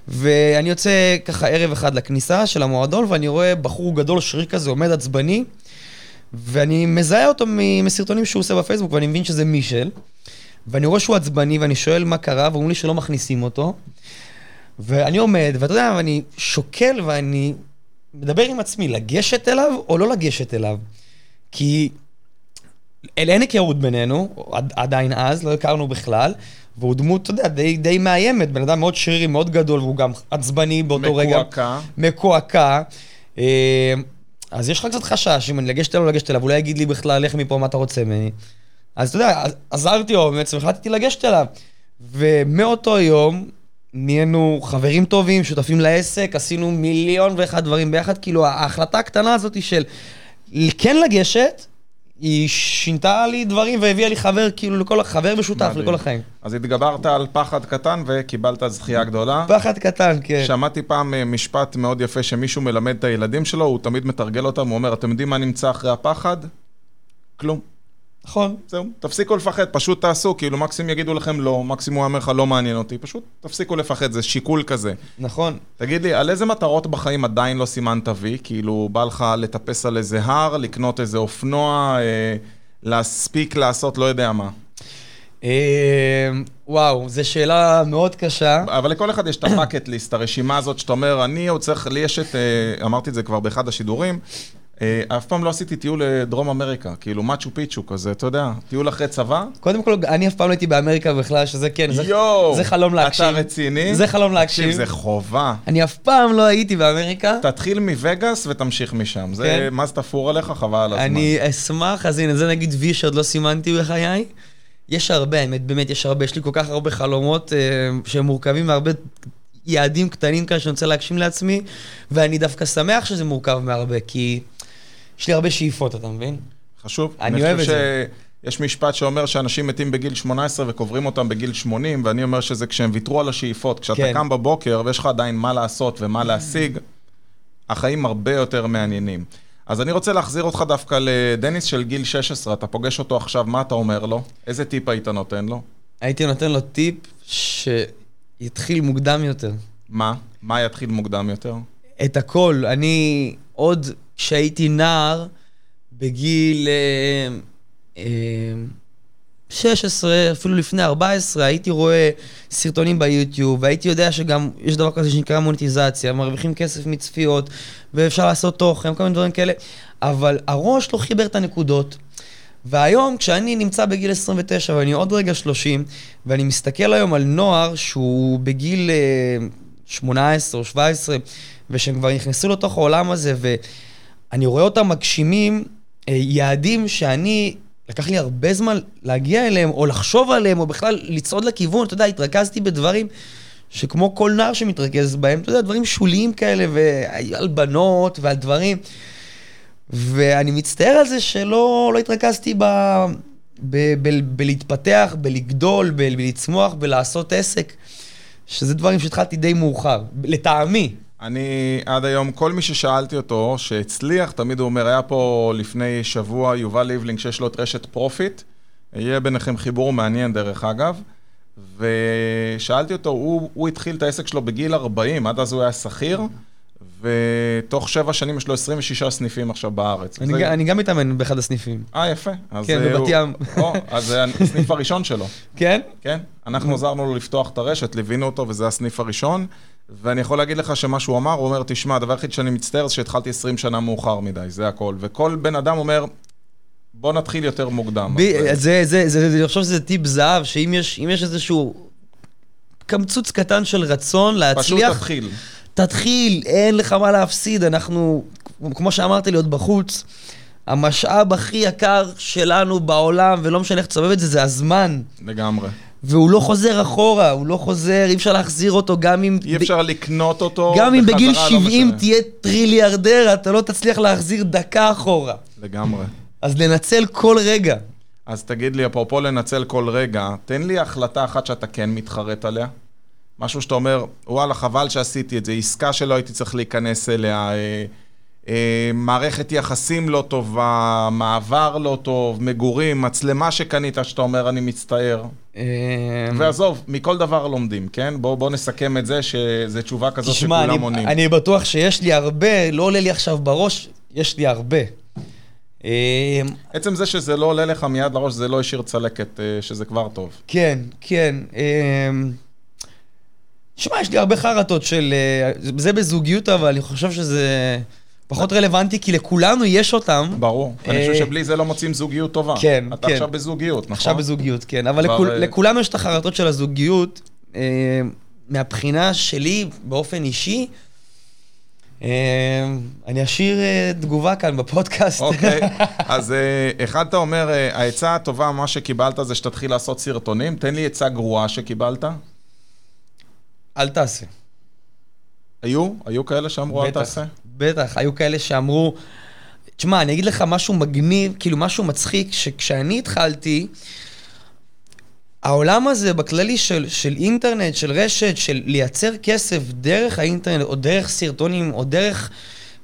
ואני יוצא ככה ערב אחד לכניסה של המועדון, ואני רואה בחור גדול שריר כזה, עומד עצבני, ואני מזהה אותו מסרטונים שהוא עושה בפייסבוק, ואני מבין שזה מישל, ואני רואה שהוא עצבני, ואני שואל מה קרה, ואומרים לי שלא מכניסים אותו, ואני עומד, ואתה יודע, ואני שוקל, ואני מדבר עם עצמי, לגשת אליו או לא לגשת אליו, כי אין היכרות בינינו, עדיין אז, לא הכרנו בכלל, והוא דמות, אתה יודע, די מאיימת, בן אדם מאוד שרירי, מאוד גדול, והוא גם עצבני באותו רגע. מקועקה. אז יש לך קצת חשש, אם אני לגשת אליו, לגשת אליו, אולי יגיד לי בכלל, לך מפה, מה אתה רוצה ממני. אז אתה יודע, עזרתי אומץ, והחלטתי לגשת אליו. ומאותו יום, נהיינו חברים טובים, שותפים לעסק, עשינו 1,001 דברים ביחד, כאילו ההחלטה הקטנה הזאת של כן לגשת, היא שינתה לי דברים והביאה לי חבר, כאילו לכל חבר משותף לכל החיים. אז התגברת על פחד קטן וקיבלת זכייה גדולה. פחד קטן, כן. שמעתי פעם משפט מאוד יפה שמישהו מלמד את הילדים שלו, הוא תמיד מתרגל אותם, הוא אומר, אתם יודעים מה נמצא אחרי הפחד? כלום. נכון. זהו, תפסיקו לפחד, פשוט תעשו, כאילו מקסימום יגידו לכם לא, מקסימום הוא אומר לך לא מעניין אותי, פשוט תפסיקו לפחד, זה שיקול כזה. נכון. תגיד לי, על איזה מטרות בחיים עדיין לא סימנת וי? כאילו בא לך לטפס על איזה הר, לקנות איזה אופנוע, להספיק לעשות לא יודע מה. וואו, זו שאלה מאוד קשה. אבל לכל אחד יש את הפאקט ליסט, הרשימה הזאת שאתה אומר, אני עוד צריך, לי יש את, אמרתי את זה כבר באחד השידורים, אף פעם לא עשיתי טיול לדרום אמריקה, כאילו מצ'ו פיצ'ו כזה, אתה יודע, טיול אחרי צבא. קודם כל, אני אף פעם לא הייתי באמריקה בכלל, שזה כן, זה חלום להקשיב. אתה רציני? זה חלום להקשיב. זה חובה. אני אף פעם לא הייתי באמריקה. תתחיל מווגאס ותמשיך משם. זה, מה זה תפור עליך? חבל על הזמן. אני אשמח, אז הנה, זה נגיד וי שעוד לא סימנתי בחיי. יש הרבה, באמת יש הרבה, יש לי כל כך הרבה חלומות שמורכבים מהרבה יעדים קטנים כאן שאני רוצה להגשים לעצמי, ואני דווקא שמח שזה מורכב מהרבה, כי יש לי הרבה שאיפות, אתה מבין? חשוב. אני אוהב את זה. יש משפט שאומר שאנשים מתים בגיל 18 וקוברים אותם בגיל 80, ואני אומר שזה כשהם ויתרו על השאיפות. כשאתה קם בבוקר ויש לך עדיין מה לעשות ומה להשיג, החיים הרבה יותר מעניינים. אז אני רוצה להחזיר אותך דווקא לדניס של גיל 16, אתה פוגש אותו עכשיו, מה אתה אומר לו? איזה טיפ היית נותן לו? הייתי נותן לו טיפ שיתחיל מוקדם יותר. מה? מה יתחיל מוקדם יותר? את הכל. אני עוד כשהייתי נער, בגיל 16, אפילו לפני 14, הייתי רואה סרטונים ביוטיוב, והייתי יודע שגם יש דבר כזה שנקרא מוניטיזציה, מרוויחים כסף מצפיות, ואפשר לעשות תוכן, כל מיני דברים כאלה, אבל הראש לא חיבר את הנקודות. והיום, כשאני נמצא בגיל 29, ואני עוד רגע 30, ואני מסתכל היום על נוער שהוא בגיל 18 או 17, ושהם כבר נכנסו לתוך העולם הזה, ואני רואה אותם מגשימים יעדים שאני, לקח לי הרבה זמן להגיע אליהם, או לחשוב עליהם, או בכלל לצעוד לכיוון, אתה יודע, התרכזתי בדברים שכמו כל נער שמתרכז בהם, אתה יודע, דברים שוליים כאלה, ועל בנות ועל דברים, ואני מצטער על זה שלא התרכזתי בלהתפתח, בלגדול, בלצמוח, בלעשות עסק, שזה דברים שהתחלתי די מאוחר, לטעמי. אני עד היום, כל מי ששאלתי אותו שהצליח, תמיד הוא אומר, היה פה לפני שבוע יובל ליבלינג שיש לו את רשת פרופיט, יהיה ביניכם חיבור מעניין דרך אגב, ושאלתי אותו, הוא התחיל את העסק שלו בגיל 40, עד אז הוא היה שכיר, ותוך 7 שנים יש לו 26 סניפים עכשיו בארץ. אני גם מתאמן באחד הסניפים. יפה. כן, בבת ים. אז זה הסניף הראשון שלו. כן? כן. אנחנו עזרנו לו לפתוח את הרשת, ליווינו אותו, וזה הסניף הראשון. ואני יכול להגיד לך שמה שהוא אמר, הוא אומר, תשמע, הדבר היחיד שאני מצטער, שהתחלתי 20 שנה מאוחר מדי, זה הכל. וכל בן אדם אומר, בוא נתחיל יותר מוקדם. אני חושב שזה טיפ זהב, שאם יש איזשהו קמצוץ קטן של רצון להצליח, פשוט תתחיל. תתחיל, אין לך מה להפסיד, אנחנו, כמו שאמרתי להיות בחוץ, המשאב הכי יקר שלנו בעולם, ולא משנה איך תסובב את זה, זה הזמן. לגמרי. והוא לא חוזר אחורה, הוא לא חוזר, אי אפשר להחזיר אותו גם אם... אי אפשר לקנות אותו. גם אם בגיל 70 תהיה טריליארדר, אתה לא תצליח להחזיר דקה אחורה. לגמרי. אז לנצל כל רגע. אז תגיד לי, אפרופו לנצל כל רגע, תן לי החלטה אחת שאתה כן מתחרט עליה. משהו שאתה אומר, וואלה, חבל שעשיתי את זה, עסקה שלא הייתי צריך להיכנס אליה, מערכת יחסים לא טובה, מעבר לא טוב, מגורים, מצלמה שקנית שאתה אומר, אני מצטער. ועזוב, מכל דבר לומדים, כן? בואו נסכם את זה, שזו תשובה כזאת שכולם עונים. תשמע, אני בטוח שיש לי הרבה, לא עולה לי עכשיו בראש, יש לי הרבה. עצם זה שזה לא עולה לך מיד לראש, זה לא השאיר צלקת, שזה כבר טוב. כן, כן. תשמע, יש לי הרבה חרטות של... זה בזוגיות, אבל אני חושב שזה פחות רלוונטי, כי לכולנו יש אותם. ברור. אני חושב שבלי זה לא מוצאים זוגיות טובה. כן, כן. אתה עכשיו בזוגיות, נכון? עכשיו בזוגיות, כן. אבל לכולנו יש את החרטות של הזוגיות, מהבחינה שלי, באופן אישי, אני אשאיר תגובה כאן בפודקאסט. אוקיי, אז אחד אתה אומר, העצה הטובה, מה שקיבלת זה שתתחיל לעשות סרטונים, תן לי עצה גרועה שקיבלת. אל תעשה. היו כאלה שאמרו אל תעשה? בטח, היו כאלה שאמרו, תשמע, אני אגיד לך משהו מגניב, כאילו משהו מצחיק, שכשאני התחלתי, העולם הזה בכללי של אינטרנט, של רשת, של לייצר כסף דרך האינטרנט, או דרך סרטונים, או דרך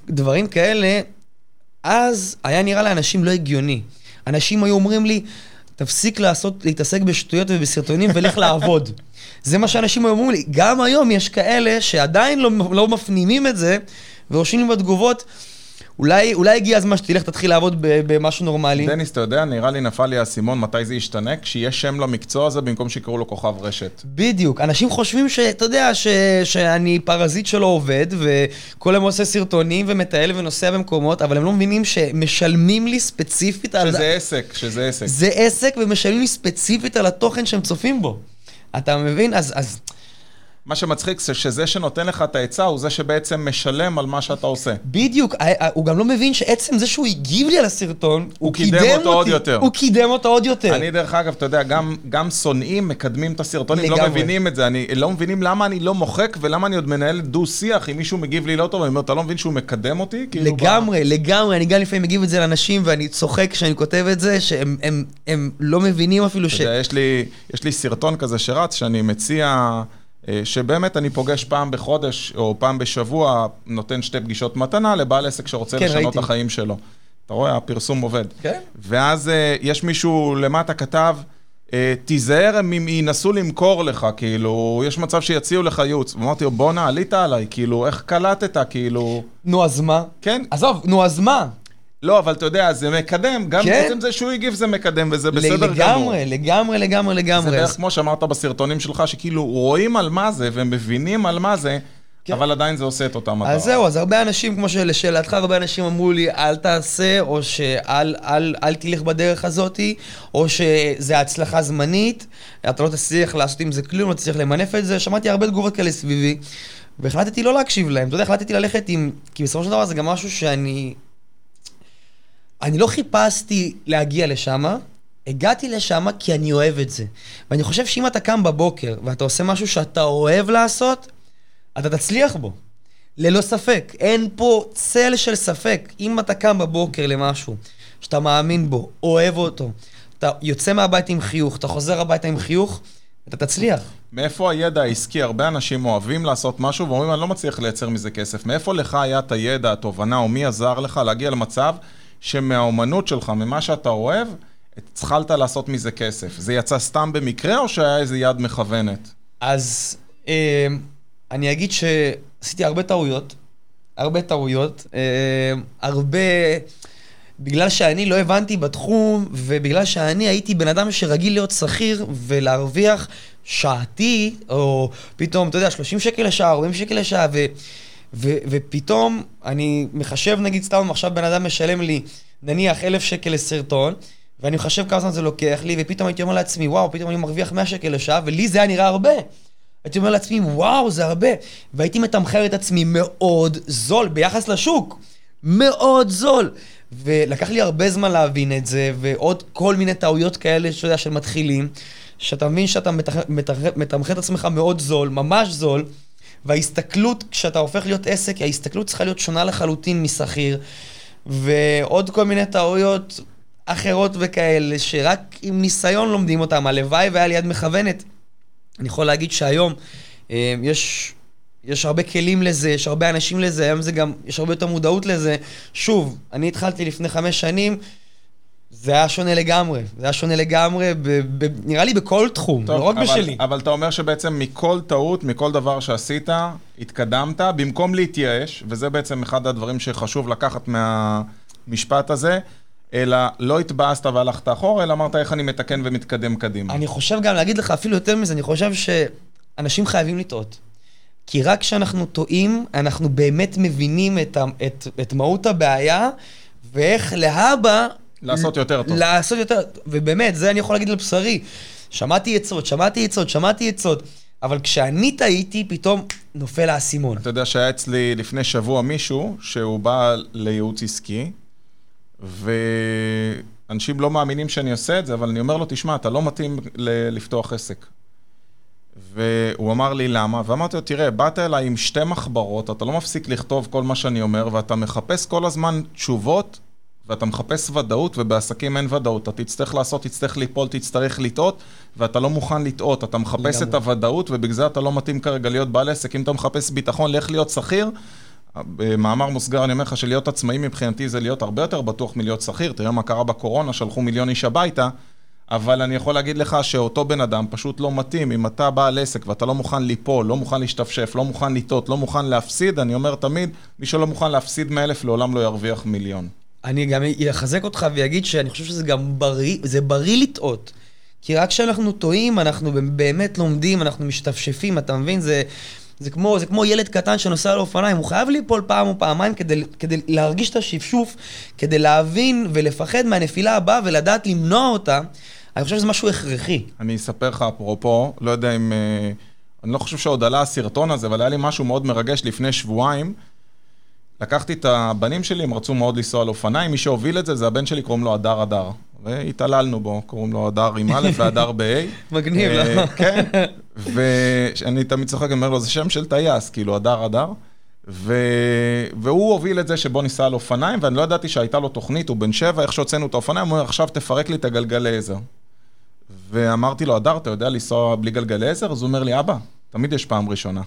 דברים כאלה, אז היה נראה לאנשים לא הגיוני. אנשים היו אומרים לי, תפסיק להתעסק בשטויות ובסרטונים ולך לעבוד. זה מה שאנשים אומרים לי. גם היום יש כאלה שעדיין לא מפנימים את זה, וראשים לי בתגובות, אולי הגיע הזמן שתלך תתחיל לעבוד במשהו נורמלי. דניס, אתה יודע, נראה לי נפל לי הסימון מתי זה ישתנה, כשיש שם למקצוע הזה במקום שיקראו לו כוכב רשת. בדיוק. אנשים חושבים שאתה יודע, שאני פרזיט שלא עובד, וכל הם עושה סרטונים ומטייל ונוסע במקומות, אבל הם לא מבינים שמשלמים לי ספציפית על... שזה עסק. זה עסק ומשלמים לי ספציפית על התוכן שהם צופים בו. אתה מבין? אז... מה שמצחיק זה שזה שנותן לך את העצה הוא זה שבעצם משלם על מה שאתה עושה. בדיוק, הוא גם לא מבין שעצם זה שהוא הגיב לי על הסרטון, הוא קידם אותו עוד יותר. הוא קידם אותו עוד יותר. אני דרך אגב, אתה יודע, גם שונאים מקדמים את הסרטונים, לא מבינים את זה, אני לא מבינים למה אני לא מוחק ולמה אני עוד מנהל דו שיח, אם מישהו מגיב לי לא טוב, אני אומר, אתה לא מבין שהוא מקדם אותי? לגמרי, אני גם לפעמים מגיב את זה לאנשים ואני צוחק כשאני כותב את זה, שהם לא מבינים אפילו ש... יש לי סרטון כזה שרץ שאני מציע שבאמת אני פוגש פעם בחודש או פעם בשבוע, נותן 2 פגישות מתנה לבעל עסק שרוצה לשנות החיים שלו. אתה רואה, הפרסום עובד. ואז יש מישהו למטה כתב, תיזהר אם ינסו למכור לך, כאילו, יש מצב שיציעו לך ייעוץ. ואמרתי, בונה, עלית עליי, כאילו, איך קלטת, כאילו... נו, אז מה? כן. עזוב, נו, אז מה? לא, אבל אתה יודע, זה מקדם, גם בעצם זה שהוא הגיב זה מקדם, וזה בסדר גמור. לגמרי. זה בערך כמו שאמרת בסרטונים שלך, שכאילו רואים על מה זה, ומבינים על מה זה, אבל עדיין זה עושה את אותה מטרה. אז זהו, אז הרבה אנשים, כמו שלשאלתך, הרבה אנשים אמרו לי, אל תעשה, או שאל תלך בדרך הזאת, או שזה הצלחה זמנית, אתה לא תצליח לעשות עם זה כלום, לא תצליח למנף את זה, שמעתי הרבה תגובות כאלה סביבי, והחלטתי לא להקשיב להם, אתה יודע, החלטתי ללכת עם, כי בסופו של דבר זה גם משהו שאני אני לא חיפשתי להגיע לשם, הגעתי לשם כי אני אוהב את זה. ואני חושב שאם אתה קם בבוקר ואתה עושה משהו שאתה אוהב לעשות, אתה תצליח בו. ללא ספק. אין פה צל של ספק. אם אתה קם בבוקר למשהו שאתה מאמין בו, אוהב אותו, אתה יוצא מהבית עם חיוך, אתה חוזר הביתה עם חיוך, אתה תצליח. מאיפה הידע העסקי? הרבה אנשים אוהבים לעשות משהו ואומרים, אני לא מצליח לייצר מזה כסף. מאיפה לך היה את הידע, התובנה, או מי עזר לך להגיע למצב שמהאומנות שלך, ממה שאתה אוהב, התחלת לעשות מזה כסף. זה יצא סתם במקרה, או שהיה איזה יד מכוונת? אז אני אגיד שעשיתי הרבה טעויות, הרבה טעויות, הרבה... בגלל שאני לא הבנתי בתחום, ובגלל שאני הייתי בן אדם שרגיל להיות שכיר, ולהרוויח שעתי, או פתאום, אתה יודע, 30 שקל לשעה, 40 שקל לשעה, ופתאום אני מחשב, נגיד סתם, עכשיו בן אדם משלם לי, נניח 1,000 שקל לסרטון, ואני מחשב כמה זמן זה לוקח לי, ופתאום הייתי אומר לעצמי, וואו, פתאום אני מרוויח 100 שקל לשעה, ולי זה היה נראה הרבה. הייתי אומר לעצמי, וואו, זה הרבה. והייתי מתמחר את עצמי מאוד זול, ביחס לשוק. מאוד זול. ולקח לי הרבה זמן להבין את זה, ועוד כל מיני טעויות כאלה, שאתה יודע, של מתחילים, שאתה מבין שאתה מתמחר את עצמך מאוד זול, ממש זול, וההסתכלות, כשאתה הופך להיות עסק, ההסתכלות צריכה להיות שונה לחלוטין משכיר, ועוד כל מיני טעויות אחרות וכאלה, שרק עם ניסיון לומדים אותם, הלוואי והיה לי יד מכוונת. אני יכול להגיד שהיום יש הרבה כלים לזה, יש הרבה אנשים לזה, היום זה גם, יש הרבה יותר מודעות לזה. שוב, אני התחלתי לפני 5 שנים, זה היה שונה לגמרי, נראה לי בכל תחום, לא רק בשלי. אבל אתה אומר שבעצם מכל טעות, מכל דבר שעשית, התקדמת, במקום להתייאש, וזה בעצם אחד הדברים שחשוב לקחת מהמשפט הזה, אלא לא התבאסת והלכת אחורה, אלא אמרת איך אני מתקן ומתקדם קדימה. אני חושב גם להגיד לך אפילו יותר מזה, אני חושב שאנשים חייבים לטעות. כי רק כשאנחנו טועים, אנחנו באמת מבינים את מהות הבעיה, ואיך להבא... לעשות יותר טוב. לעשות יותר, ובאמת, זה אני יכול להגיד לבשרי. שמעתי עצות, אבל כשאני טעיתי, פתאום נופל האסימון. אתה יודע שהיה אצלי לפני שבוע מישהו, שהוא בא לייעוץ עסקי, ואנשים לא מאמינים שאני עושה את זה, אבל אני אומר לו, תשמע, אתה לא מתאים לפתוח עסק. והוא אמר לי למה, ואמרתי לו, תראה, באת אליי עם 2 מחברות, אתה לא מפסיק לכתוב כל מה שאני אומר, ואתה מחפש כל הזמן תשובות, ואתה מחפש ודאות, ובעסקים אין ודאות. אתה תצטרך לעשות, תצטרך ליפול, תצטרך לטעות, ואתה לא מוכן לטעות. אתה מחפש את הוודאות, ובגלל אתה לא מתאים כרגע להיות בעל עסק. אם אתה מחפש ביטחון, לך להיות שכיר. במאמר מוסגר אני אומר לך שלהיות עצמאי מבחינתי זה להיות הרבה יותר בטוח מלהיות שכיר. תראה מה קרה בקורונה, שלחו 1,000,000 איש הביתה, אבל אני יכול להגיד לך שאותו בן אדם פשוט לא מתאים. אם אתה בעל עסק ואתה לא מוכן ליפול, לא מוכן להשתפשף, לא מוכן לטעות, לא מוכן להפסיד, אני אומר תמיד, מי שלא מוכן להפסיד 100,000 לעולם לא ירוויח 1,000,000. אני גם אחזק אותך ויגיד שאני חושב שזה גם בריא, זה בריא לטעות. כי רק כשאנחנו טועים, אנחנו באמת לומדים, אנחנו משתפשפים, אתה מבין? זה כמו ילד קטן שנוסע על אופניים, הוא חייב ליפול פעם או פעמיים כדי להרגיש את השפשוף, כדי להבין ולפחד מהנפילה הבאה ולדעת למנוע אותה. אני חושב שזה משהו הכרחי. אני אספר לך אפרופו, לא יודע אם... אני לא חושב שעוד עלה הסרטון הזה, אבל היה לי משהו מאוד מרגש לפני שבועיים. לקחתי את הבנים שלי, הם רצו מאוד לנסוע על אופניים, מי שהוביל את זה, זה הבן שלי, קוראים לו אדר הדר. והתעללנו בו, קוראים לו אדר עם א' ואדר ב-A. מגניב, לא? כן, ואני תמיד צוחק, אומר לו, זה שם של טייס, כאילו, אדר אדר. והוא הוביל את זה שבו ניסה על אופניים, ואני לא ידעתי שהייתה לו תוכנית, הוא בן 7, איך שהוצאנו את האופניים, הוא אומר, עכשיו תפרק לי את הגלגלי עזר. ואמרתי לו, אדר, אתה יודע לנסוע בלי גלגלי עזר? אז הוא אומר לי, אבא, תמיד יש פעם ראשונה.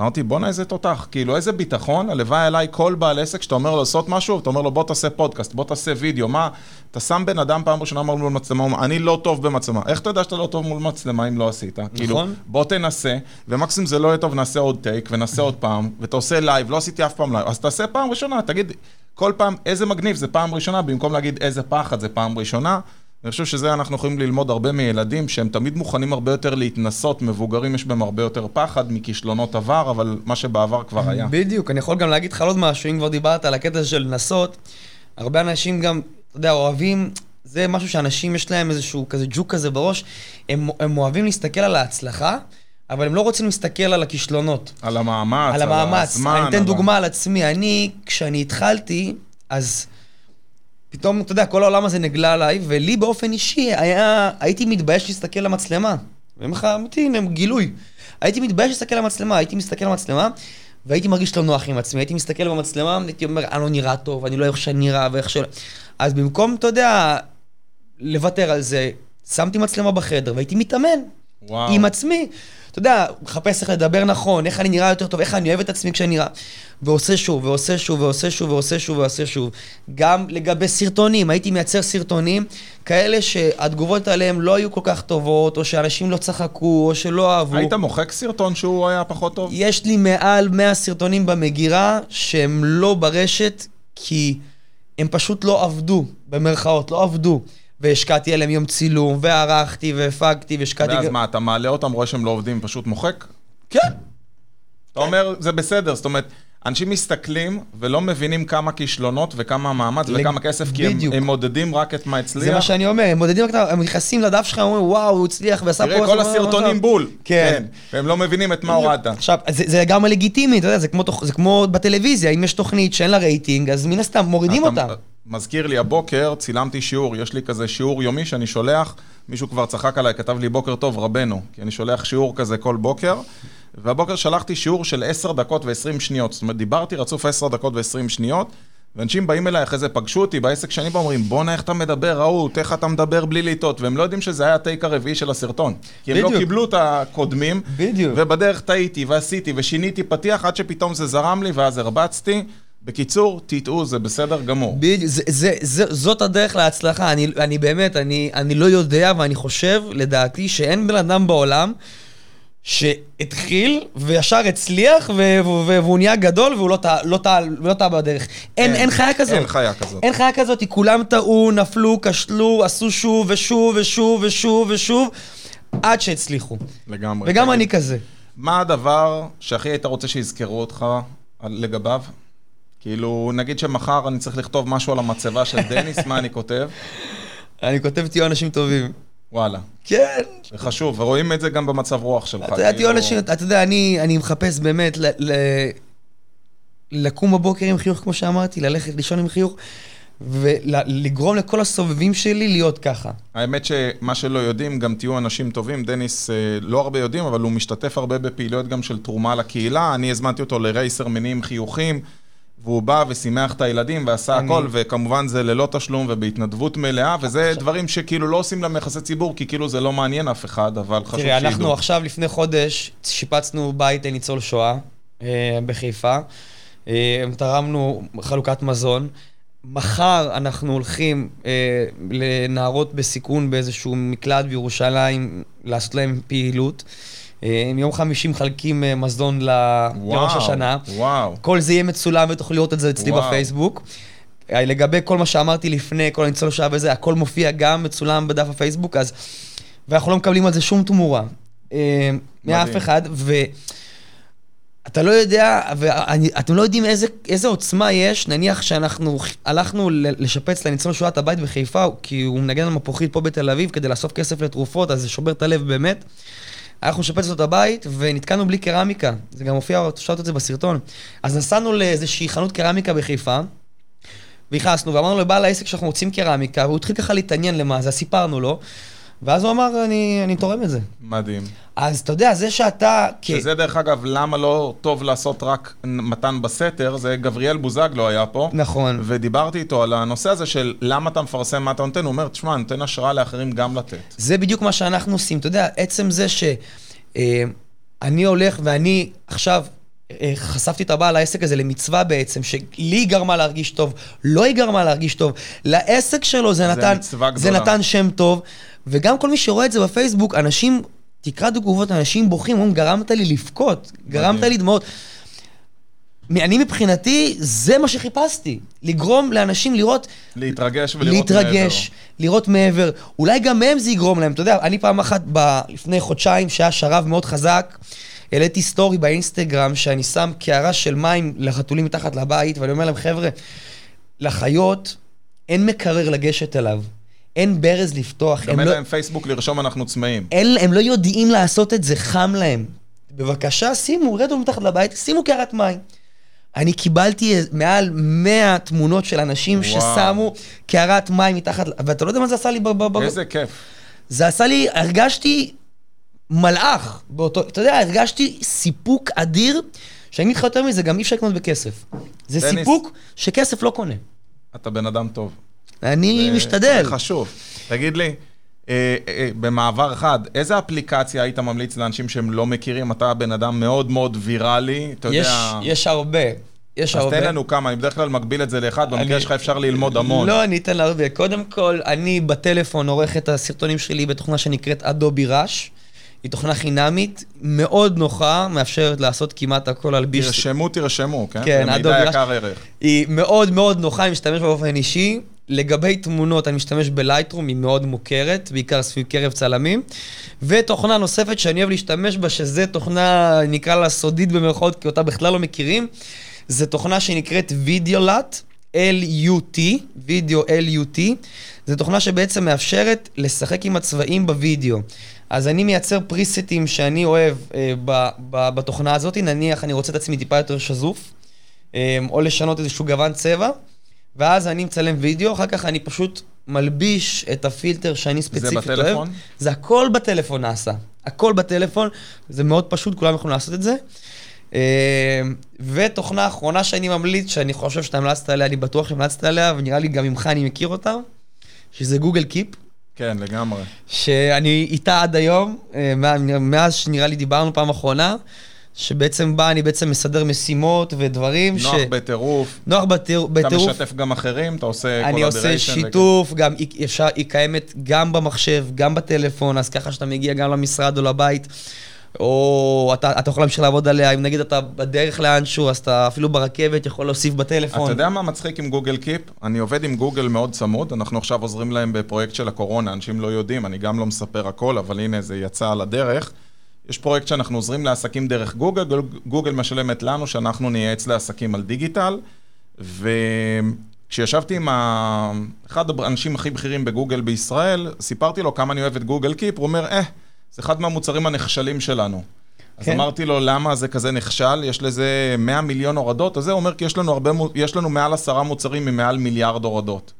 אמרתי, בוא נעזת אותך, כאילו איזה ביטחון, הלוואי אליי כל בעל עסק, שאתה אומר לו לעשות משהו, אתה אומר לו בוא תעשה פודקאסט, בוא תעשה וידאו, מה, אתה שם בן אדם פעם ראשונה אמר מול מצלמה, אני לא טוב במצלמה, איך אתה יודע שאתה לא טוב מול מצלמה אם לא עשית? נכון. כאילו, בוא תנסה, ומקסימום זה לא יהיה טוב, נעשה עוד טייק, ונעשה עוד פעם, ואתה עושה לייב, לא עשיתי אף פעם לייב, אז תעשה פעם ראשונה, תגיד, כל פעם, איזה מגניב, זה פעם ראשונה, במקום להגיד, איזה פחד, זה פעם ראשונה. אני חושב שזה אנחנו יכולים ללמוד הרבה מילדים שהם תמיד מוכנים הרבה יותר להתנסות, מבוגרים יש בהם הרבה יותר פחד מכישלונות עבר, אבל מה שבעבר כבר היה. בדיוק, אני יכול גם להגיד לך עוד משהו, אם כבר דיברת על הקטע של לנסות, הרבה אנשים גם, אתה יודע, אוהבים, זה משהו שאנשים יש להם איזשהו כזה ג'וק כזה בראש, הם אוהבים להסתכל על ההצלחה, אבל הם לא רוצים להסתכל על הכישלונות. על המאמץ, על הזמן. אני אתן דוגמה על עצמי, אני, כשאני התחלתי, אז... פתאום, אתה יודע, כל העולם הזה נגלה עליי, ולי באופן אישי הייתי מתבייש להסתכל למצלמה. הם גילוי. הייתי מתבייש להסתכל למצלמה, והייתי מרגיש לא נוח עם עצמי. הייתי מסתכל במצלמה, הייתי אומר, אני לא נראה טוב, אני לא איך שאני נראה ואיך שלא. אז במקום, אתה יודע, לוותר על זה, שמתי מצלמה בחדר, והייתי מתאמן. וואו. עם עצמי, אתה יודע, מחפש איך לדבר נכון, איך אני נראה יותר טוב, איך אני אוהב את עצמי כשאני נראה, ועושה שוב, ועושה שוב, ועושה שוב, ועושה שוב, ועושה שוב. גם לגבי סרטונים, הייתי מייצר סרטונים, כאלה שהתגובות עליהם לא היו כל כך טובות, או שאנשים לא צחקו, או שלא אהבו. היית מוחק סרטון שהוא היה פחות טוב? יש לי מעל 100 סרטונים במגירה, שהם לא ברשת, כי הם פשוט לא עבדו, במרכאות, לא עבדו. והשקעתי אליהם יום צילום, וערכתי, והפקתי, והשקעתי... ואז מה, אתה מעלה אותם, רואה שהם לא עובדים, פשוט מוחק? כן. אתה אומר, זה בסדר, זאת אומרת, אנשים מסתכלים ולא מבינים כמה כישלונות וכמה מאמץ וכמה כסף, כי הם מודדים רק את מה הצליח. זה מה שאני אומר, הם מודדים רק את מה, הם נכנסים לדף שלך, הם אומרים, וואו, הוא הצליח, ועשה פה... תראה, כל הסרטונים בול. כן. והם לא מבינים את מה הורדת. עכשיו, זה גם לגיטימי, אתה יודע, זה כמו בטלוויזיה, אם יש תוכנית שאין לה רייטינג, אז מן הסתם מורידים אותם. מזכיר לי, הבוקר צילמתי שיעור, יש לי כזה שיעור יומי שאני שולח, מישהו כבר צחק עליי, כתב לי בוקר טוב רבנו, כי אני שולח שיעור כזה כל בוקר, והבוקר שלחתי שיעור של 10 דקות ו-20 שניות, זאת אומרת, דיברתי רצוף 10 דקות ו-20 שניות, ואנשים באים אליי אחרי זה, פגשו אותי בעסק שאני בא, אומרים, בוא נה, איך אתה מדבר, ראות, איך אתה מדבר בלי לטעות, והם לא יודעים שזה היה הטייק הרביעי של הסרטון, כי הם לא קיבלו את הקודמים, ובדרך טעיתי ועשיתי ושיניתי פתיח, עד שפתאום זה זרם לי, ואז הרבצתי. בקיצור, תטעו, זה בסדר גמור. זאת הדרך להצלחה. אני באמת, אני לא יודע, ואני חושב, לדעתי, שאין בן אדם בעולם שהתחיל וישר הצליח, והוא נהיה גדול, והוא לא טעה בדרך. אין חיה כזאת. אין חיה כזאת. אין חיה כזאת, כולם טעו, נפלו, כשלו, עשו שוב ושוב ושוב ושוב ושוב, עד שהצליחו. לגמרי. וגם אני כזה. מה הדבר שהכי היית רוצה שיזכרו אותך לגביו? כאילו, נגיד שמחר אני צריך לכתוב משהו על המצבה של דניס, מה אני כותב? אני כותב, תהיו אנשים טובים. וואלה. כן. זה חשוב, ורואים את זה גם במצב רוח שלך. אתה יודע, אני מחפש באמת לקום בבוקר עם חיוך, כמו שאמרתי, ללכת לישון עם חיוך, ולגרום לכל הסובבים שלי להיות ככה. האמת שמה שלא יודעים, גם תהיו אנשים טובים. דניס לא הרבה יודעים, אבל הוא משתתף הרבה בפעילויות גם של תרומה לקהילה. אני הזמנתי אותו לרייסר מניעים חיוכים, והוא בא ושימח את הילדים ועשה הכל, וכמובן זה ללא תשלום ובהתנדבות מלאה, וזה דברים שכאילו לא עושים למחסי ציבור, כי כאילו זה לא מעניין אף אחד, אבל חשוב שידעו. תראה, אנחנו עכשיו לפני חודש שיפצנו בית לניצול שואה בחיפה, תרמנו חלוקת מזון, מחר אנחנו הולכים לנערות בסיכון באיזשהו מקלט בירושלים, לעשות להם פעילות, יום 50 חלקים מזון לראש השנה. כל זה יהיה מצולם ותוכלו לראות את זה אצלי בפייסבוק. לגבי כל מה שאמרתי לפני, כל הניצול שעה וזה, הכל מופיע גם מצולם בדף הפייסבוק, אז, ואנחנו לא מקבלים על זה שום תמורה. מאף אחד, ואתה לא יודע, ואתם לא יודעים איזה עוצמה יש, נניח שאנחנו הלכנו לשפץ לניצול שעה את הבית בחיפה, כי הוא מנגן על מפוחית פה בתל אביב, כדי לאסוף כסף לתרופות, אז זה שובר את הלב באמת. אנחנו שפצנו את הבית ונתקענו בלי קרמיקה, זה גם הופיע, שאלת את זה בסרטון, אז נסענו לאיזושהי חנות קרמיקה בחיפה, והכנסנו ואמרנו לבעל העסק שאנחנו רוצים קרמיקה, והוא התחיל ככה להתעניין למה זה, סיפרנו לו, ואז הוא אמר, אני תורם את זה. מדהים. אז אתה יודע, זה שאתה... שזה דרך אגב, למה לא טוב לעשות רק מתן בסתר, זה גבריאל בוזג לא היה פה. נכון. ודיברתי איתו על הנושא הזה של למה אתה מפרסם, מה אתה נותן, הוא אומר, תשמע, נותן השראה לאחרים גם לתת. זה בדיוק מה שאנחנו עושים, אתה יודע, עצם זה שאני הולך ואני עכשיו... חשפתי את הבעל העסק הזה למצווה בעצם, שלי היא גרמה להרגיש טוב, לא היא גרמה להרגיש טוב, לעסק שלו זה נתן שם טוב, וגם כל מי שרואה את זה בפייסבוק, אנשים, תקרא תגובות, אנשים בוכים, אומרים, גרמת לי לבכות, גרמת לי דמעות. אני מבחינתי, זה מה שחיפשתי, לגרום לאנשים לראות, להתרגש, לראות מעבר, אולי גם מהם זה יגרום להם, אתה יודע, אני פעם אחת, לפני חודשיים, שהיה שרב מאוד חזק, העליתי סטורי באינסטגרם שאני שם קערה של מים לחתולים מתחת לבית, ואני אומר להם, חבר'ה, לחיות אין מקרר לגשת אליו, אין ברז לפתוח. גם אין להם פייסבוק לרשום אנחנו צמאים. הם לא יודעים לעשות את זה, חם להם. בבקשה, שימו, רדו מתחת לבית, שימו קערת מים. אני קיבלתי מעל 100 תמונות של אנשים ששמו קערת מים מתחת, ואתה לא יודע מה זה עשה לי. איזה כיף. זה עשה לי, הרגשתי... מלאך, אתה יודע, הרגשתי סיפוק אדיר, שאני מתחיל יותר מזה, גם אי אפשר לקנות בכסף. זה סיפוק שכסף לא קונה. אתה בן אדם טוב. אני משתדל. זה חשוב. תגיד לי, במעבר חד, איזה אפליקציה היית ממליץ לאנשים שהם לא מכירים? אתה בן אדם מאוד מאוד ויראלי, אתה יודע... יש הרבה. אז תן לנו כמה, אני בדרך כלל מגביל את זה לאחד, במקרה שלך אפשר ללמוד המון. לא, אני אתן להרבה. קודם כל, אני בטלפון עורך את הסרטונים שלי בתוכנה שנקראת Adobe Rush. היא תוכנה חינמית, מאוד נוחה, מאפשרת לעשות כמעט הכל על ביש. תרשמו, כן? כן, Adobe Rush. היא מאוד מאוד נוחה, היא משתמש באופן אישי. לגבי תמונות, אני משתמש בלייטרום, היא מאוד מוכרת, בעיקר סביב קרב צלמים. ותוכנה נוספת שאני אוהב להשתמש בה, שזה תוכנה, נקרא לה סודית במרכאות, כי אותה בכלל לא מכירים. זו תוכנה שנקראת Videoleap, L-U-T, Video L-U-T. זו תוכנה שבעצם מאפשרת לשחק עם הצבעים בווידאו. אז אני מייצר פריסטים שאני אוהב בתוכנה הזאת. נניח אני רוצה את עצמי טיפה יותר שזוף, או לשנות איזשהו גוון צבע. ואז אני מצלם וידאו, אחר כך אני פשוט מלביש את הפילטר שאני ספציפית אוהב. זה בטלפון? זה הכל בטלפון נעשה. הכל בטלפון, זה מאוד פשוט, כולם יכולים לעשות את זה. ותוכנה האחרונה שאני ממליץ, שאני חושב שאתה המלצת עליה, אני בטוח שהמלצת עליה, ונראה לי גם ממך אני מכיר אותה, שזה גוגל קיפ. כן, לגמרי. שאני איתה עד היום, מאז שנראה לי דיברנו פעם אחרונה, שבעצם בא, אני בעצם מסדר משימות ודברים נוח בטירוף. נוח בטירוף. אתה משתף גם אחרים, אתה עושה כל הדיריישן. אני עושה שיתוף, גם היא קיימת גם במחשב, גם בטלפון, אז ככה שאתה מגיע גם למשרד או לבית, או אתה יכול להמשיך לעבוד עליה, אם נגיד אתה בדרך לאנשהו, אז אתה אפילו ברכבת יכול להוסיף בטלפון. אתה יודע מה מצחיק עם גוגל קיפ? אני עובד עם גוגל מאוד צמוד, אנחנו עכשיו עוזרים להם בפרויקט של הקורונה, אנשים לא יודעים, אני גם לא מספר הכל, אבל הנה זה יצא על הדרך. יש פרויקט שאנחנו עוזרים לעסקים דרך גוגל, גוגל משלמת לנו שאנחנו נייעץ לעסקים על דיגיטל, וכשישבתי עם אחד האנשים הכי בכירים בגוגל בישראל, סיפרתי לו כמה אני אוהב את גוגל קיפ, הוא אומר, זה אחד מהמוצרים הנכשלים שלנו. אז אמרתי לו, למה זה כזה נכשל? יש לזה 100 מיליון הורדות, אז זה אומר כי יש לנו מעל 10 מוצרים ממעל מיליארד הורדות.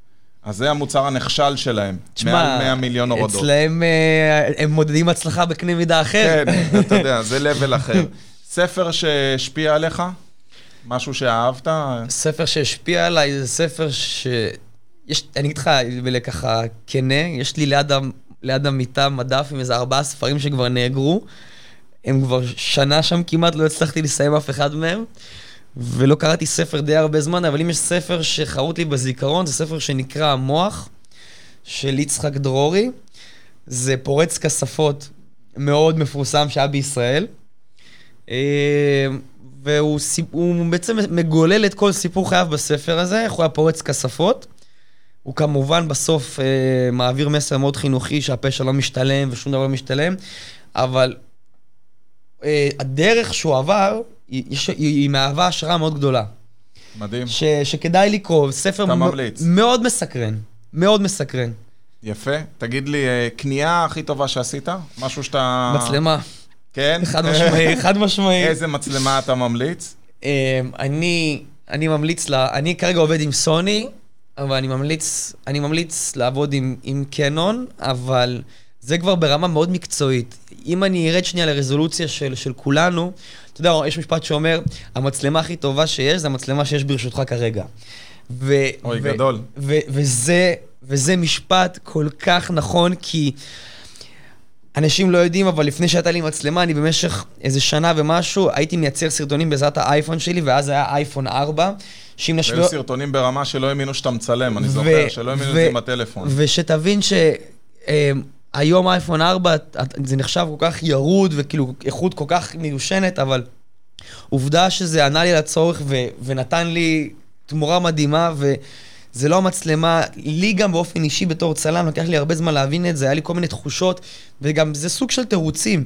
אז זה המוצר הנכשל שלהם, מעל 100 מיליון הורדות. אצלהם הם מודדים הצלחה בקנה מידה אחר. כן, אתה יודע, זה לבל אחר. ספר שהשפיע עליך? משהו שאהבת? ספר שהשפיע עליי, זה ספר ש... אני אגיד לך, ככה, כנה, יש לי ליד המיטה מדף עם איזה 4 ספרים שכבר נאגרו. הם כבר שנה שם כמעט, לא הצלחתי לסיים אף אחד מהם. ולא קראתי ספר די הרבה זמן, אבל אם יש ספר שחרוט לי בזיכרון, זה ספר שנקרא המוח, של יצחק דרורי. זה פורץ כספות מאוד מפורסם שהיה בישראל. והוא בעצם מגולל את כל סיפור חייו בספר הזה, איך הוא היה פורץ כספות. הוא כמובן בסוף מעביר מסר מאוד חינוכי, שהפשע לא משתלם ושום דבר לא משתלם, אבל הדרך שהוא עבר, היא מהווה השראה מאוד גדולה. מדהים. שכדאי לקרוא, ספר מאוד מסקרן. מאוד מסקרן. יפה. תגיד לי, קנייה הכי טובה שעשית? משהו שאתה... מצלמה. כן? חד משמעי. איזה מצלמה אתה ממליץ? אני ממליץ אני כרגע עובד עם סוני, אבל אני ממליץ לעבוד עם קנון, אבל זה כבר ברמה מאוד מקצועית. אם אני ארד שנייה לרזולוציה של כולנו, אתה יודע, יש משפט שאומר, המצלמה הכי טובה שיש, זה המצלמה שיש ברשותך כרגע. אוי, גדול. וזה משפט כל כך נכון, כי אנשים לא יודעים, אבל לפני שהייתה לי מצלמה, אני במשך איזה שנה ומשהו, הייתי מייצר סרטונים בעזרת האייפון שלי, ואז היה אייפון 4, שאם נשווה... והיו סרטונים ברמה שלא האמינו שאתה מצלם, אני זוכר, שלא האמינו את זה עם הטלפון. ושתבין ש... היום אייפון 4, זה נחשב כל כך ירוד וכאילו איכות כל כך מיושנת, אבל עובדה שזה ענה לי לצורך ונתן לי תמורה מדהימה, וזה לא המצלמה, לי גם באופן אישי בתור צלם, לקח לי הרבה זמן להבין את זה, היה לי כל מיני תחושות, וגם זה סוג של תירוצים,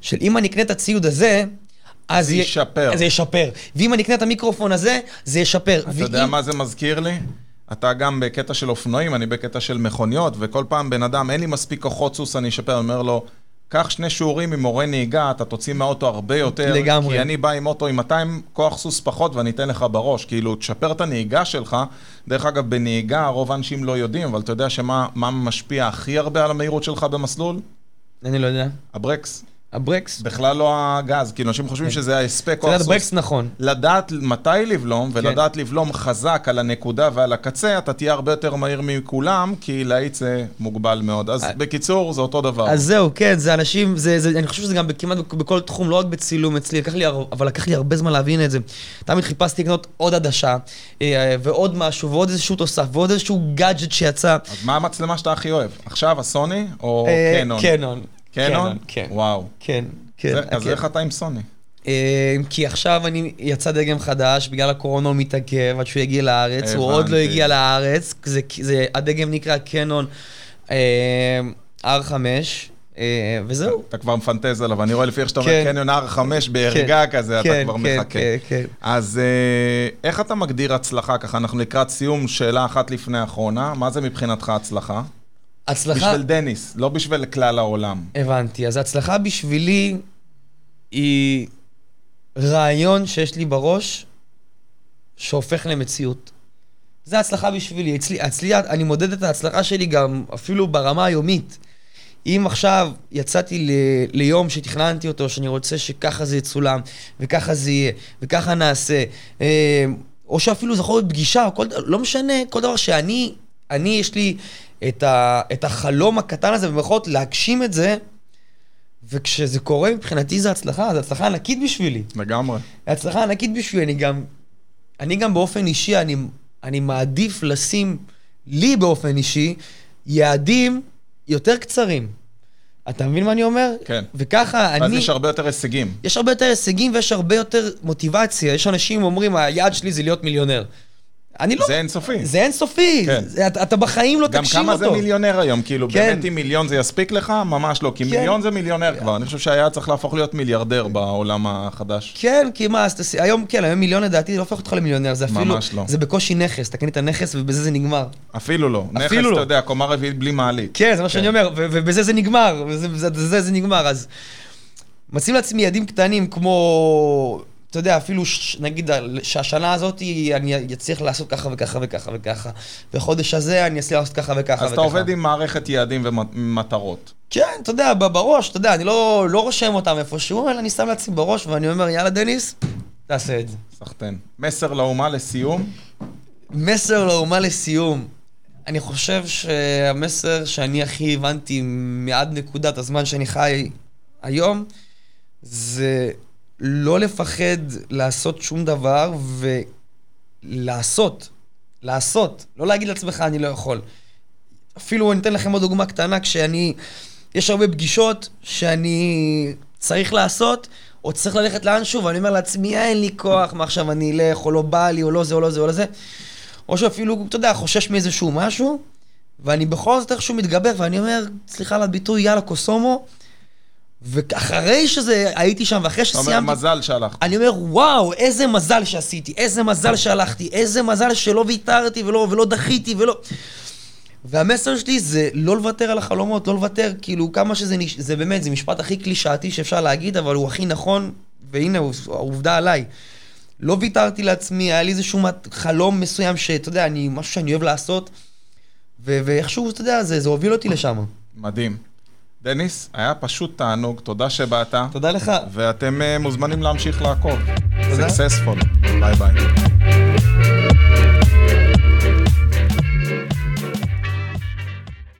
של אם אני אקנה את הציוד הזה, אז זה ישפר, ואם אני אקנה את המיקרופון הזה, זה ישפר. אתה יודע מה זה מזכיר לי? אתה גם בקטע של אופנועים, אני בקטע של מכוניות, וכל פעם בן אדם, אין לי מספיק כוחות סוס, אני אשפר, אומר לו, קח 2 שיעורים עם מורה נהיגה, אתה תוציא מהאוטו הרבה יותר, לגמרי. כי אני בא עם אוטו עם 200 כוח סוס פחות, ואני אתן לך בראש, כאילו, תשפר את הנהיגה שלך, דרך אגב, בנהיגה, רוב האנשים לא יודעים, אבל אתה יודע שמה משפיע הכי הרבה על המהירות שלך במסלול? אני לא יודע. הברקס. הברקס... בכלל לא הגז, כי אנשים חושבים שזה ההספק או הסוס. הברקס נכון. לדעת מתי לבלום, ולדעת לבלום חזק על הנקודה ועל הקצה, אתה תהיה הרבה יותר מהיר מכולם, כי להיט זה מוגבל מאוד. אז בקיצור, זה אותו דבר. אז זהו, כן, זה אנשים, אני חושב שזה גם כמעט בכל תחום, לא רק בצילום אצלי, אבל לקח לי הרבה זמן להבין את זה. תמיד חיפשתי לקנות עוד עדשה, ועוד משהו, ועוד איזשהו תוסף, ועוד איזשהו גאדג'ט שיצא. אז מה המצלמה שאתה הכי אוהב? עכשיו, הסוני או קנון? קנון. קנון? כן. וואו. כן, כן. אז איך אתה עם סוני? כי עכשיו אני יצא דגם חדש, בגלל הקורונה הוא מתעכב, עד שהוא יגיע לארץ, הוא עוד לא הגיע לארץ, הדגם נקרא קנון R5, וזהו. אתה כבר מפנטז עליו, אני רואה לפי איך שאתה אומר קנון R5 בהרגע כזה, אתה כבר מחכה. אז איך אתה מגדיר הצלחה? ככה אנחנו לקראת סיום, שאלה אחת לפני האחרונה, מה זה מבחינתך הצלחה? הצלחה... בשביל דניס, לא בשביל כלל העולם. הבנתי, אז הצלחה בשבילי היא רעיון שיש לי בראש שהופך למציאות. זה הצלחה בשבילי. אצלי, אני מודד את ההצלחה שלי גם אפילו ברמה היומית. אם עכשיו יצאתי ליום שתכננתי אותו, שאני רוצה שככה זה יצולם, וככה זה יהיה, וככה נעשה, או שאפילו זכור להיות פגישה, לא משנה, כל דבר שאני... יש לי את החלום הקטן הזה, ובמחות להגשים את זה, וכשזה קורה מבחינתי זה הצלחה, זה הצלחה ענקית בשבילי. לגמרי. הצלחה ענקית בשבילי, אני גם באופן אישי, אני מעדיף לשים לי באופן אישי, יעדים יותר קצרים. אתה מבין מה אני אומר? כן. וככה אני... אז יש הרבה יותר הישגים. יש הרבה יותר הישגים ויש הרבה יותר מוטיבציה. יש אנשים אומרים, היעד שלי זה להיות מיליונר. זה אינסופי. זה אינסופי. אתה בחיים לא תגשים אותו. גם כמה זה מיליונר היום, כאילו באמת אם מיליון זה יספיק לך, ממש לא, כי מיליון זה מיליונר כבר. אני חושב שהיה צריך להפוך להיות מיליארדר בעולם החדש. כן, כי מה, היום מיליון לדעתי לא הופך אותך למיליונר, זה אפילו, זה בקושי נכס, אתה קנית נכס ובזה זה נגמר. אפילו לא, נכס אתה יודע, קומה רביעית בלי מעלית. כן, זה מה שאני אומר, ובזה זה נגמר, זה נגמר, אז מציב לעצמי יעדים קטנים כמו... אתה יודע, אפילו נגיד שהשנה הזאת אני אצליח לעשות ככה וככה וככה וככה, וחודש הזה אני אצליח לעשות ככה וככה וככה. אז אתה עובד עם מערכת יעדים ומטרות. כן, אתה יודע, בראש, אתה יודע, אני לא רושם אותם איפשהו, אלא אני שם לעצמי בראש ואני אומר, יאללה דניס, תעשה את זה. סחטן. מסר לאומה לסיום? מסר לאומה לסיום. אני חושב שהמסר שאני הכי הבנתי מעד נקודת הזמן שאני חי היום, זה... לא לפחד לעשות שום דבר ולעשות, לא להגיד לעצמך אני לא יכול. אפילו אני אתן לכם עוד דוגמה קטנה, כשאני, יש הרבה פגישות שאני צריך לעשות, או צריך ללכת לאנשהו, ואני אומר לעצמי, אין לי כוח, מה עכשיו אני אלך, או לא בא לי, או לא זה, או לא זה, או לא זה. או שאפילו, אתה יודע, חושש מאיזשהו משהו, ואני בכל זאת איכשהו מתגבר, ואני אומר, סליחה על הביטוי, יאללה קוסומו, ואחרי שזה הייתי שם, ואחרי שסיימתי... אתה אומר, מזל שהלכתי. אני אומר, וואו, איזה מזל שעשיתי, איזה מזל שהלכתי, איזה מזל שלא ויתרתי ולא דחיתי ולא... והמסר שלי זה לא לוותר על החלומות, לא לוותר, כאילו כמה שזה... זה באמת, זה משפט הכי קלישאתי שאפשר להגיד, אבל הוא הכי נכון, והנה, העובדה עליי. לא ויתרתי לעצמי, היה לי איזשהו חלום מסוים שאתה יודע, משהו שאני אוהב לעשות, ואיכשהו, אתה יודע, זה הוביל אותי לשם. מדהים. דניס, היה פשוט תענוג, תודה שבאת. תודה לך. ואתם מוזמנים להמשיך לעקוב. Successful. ביי ביי.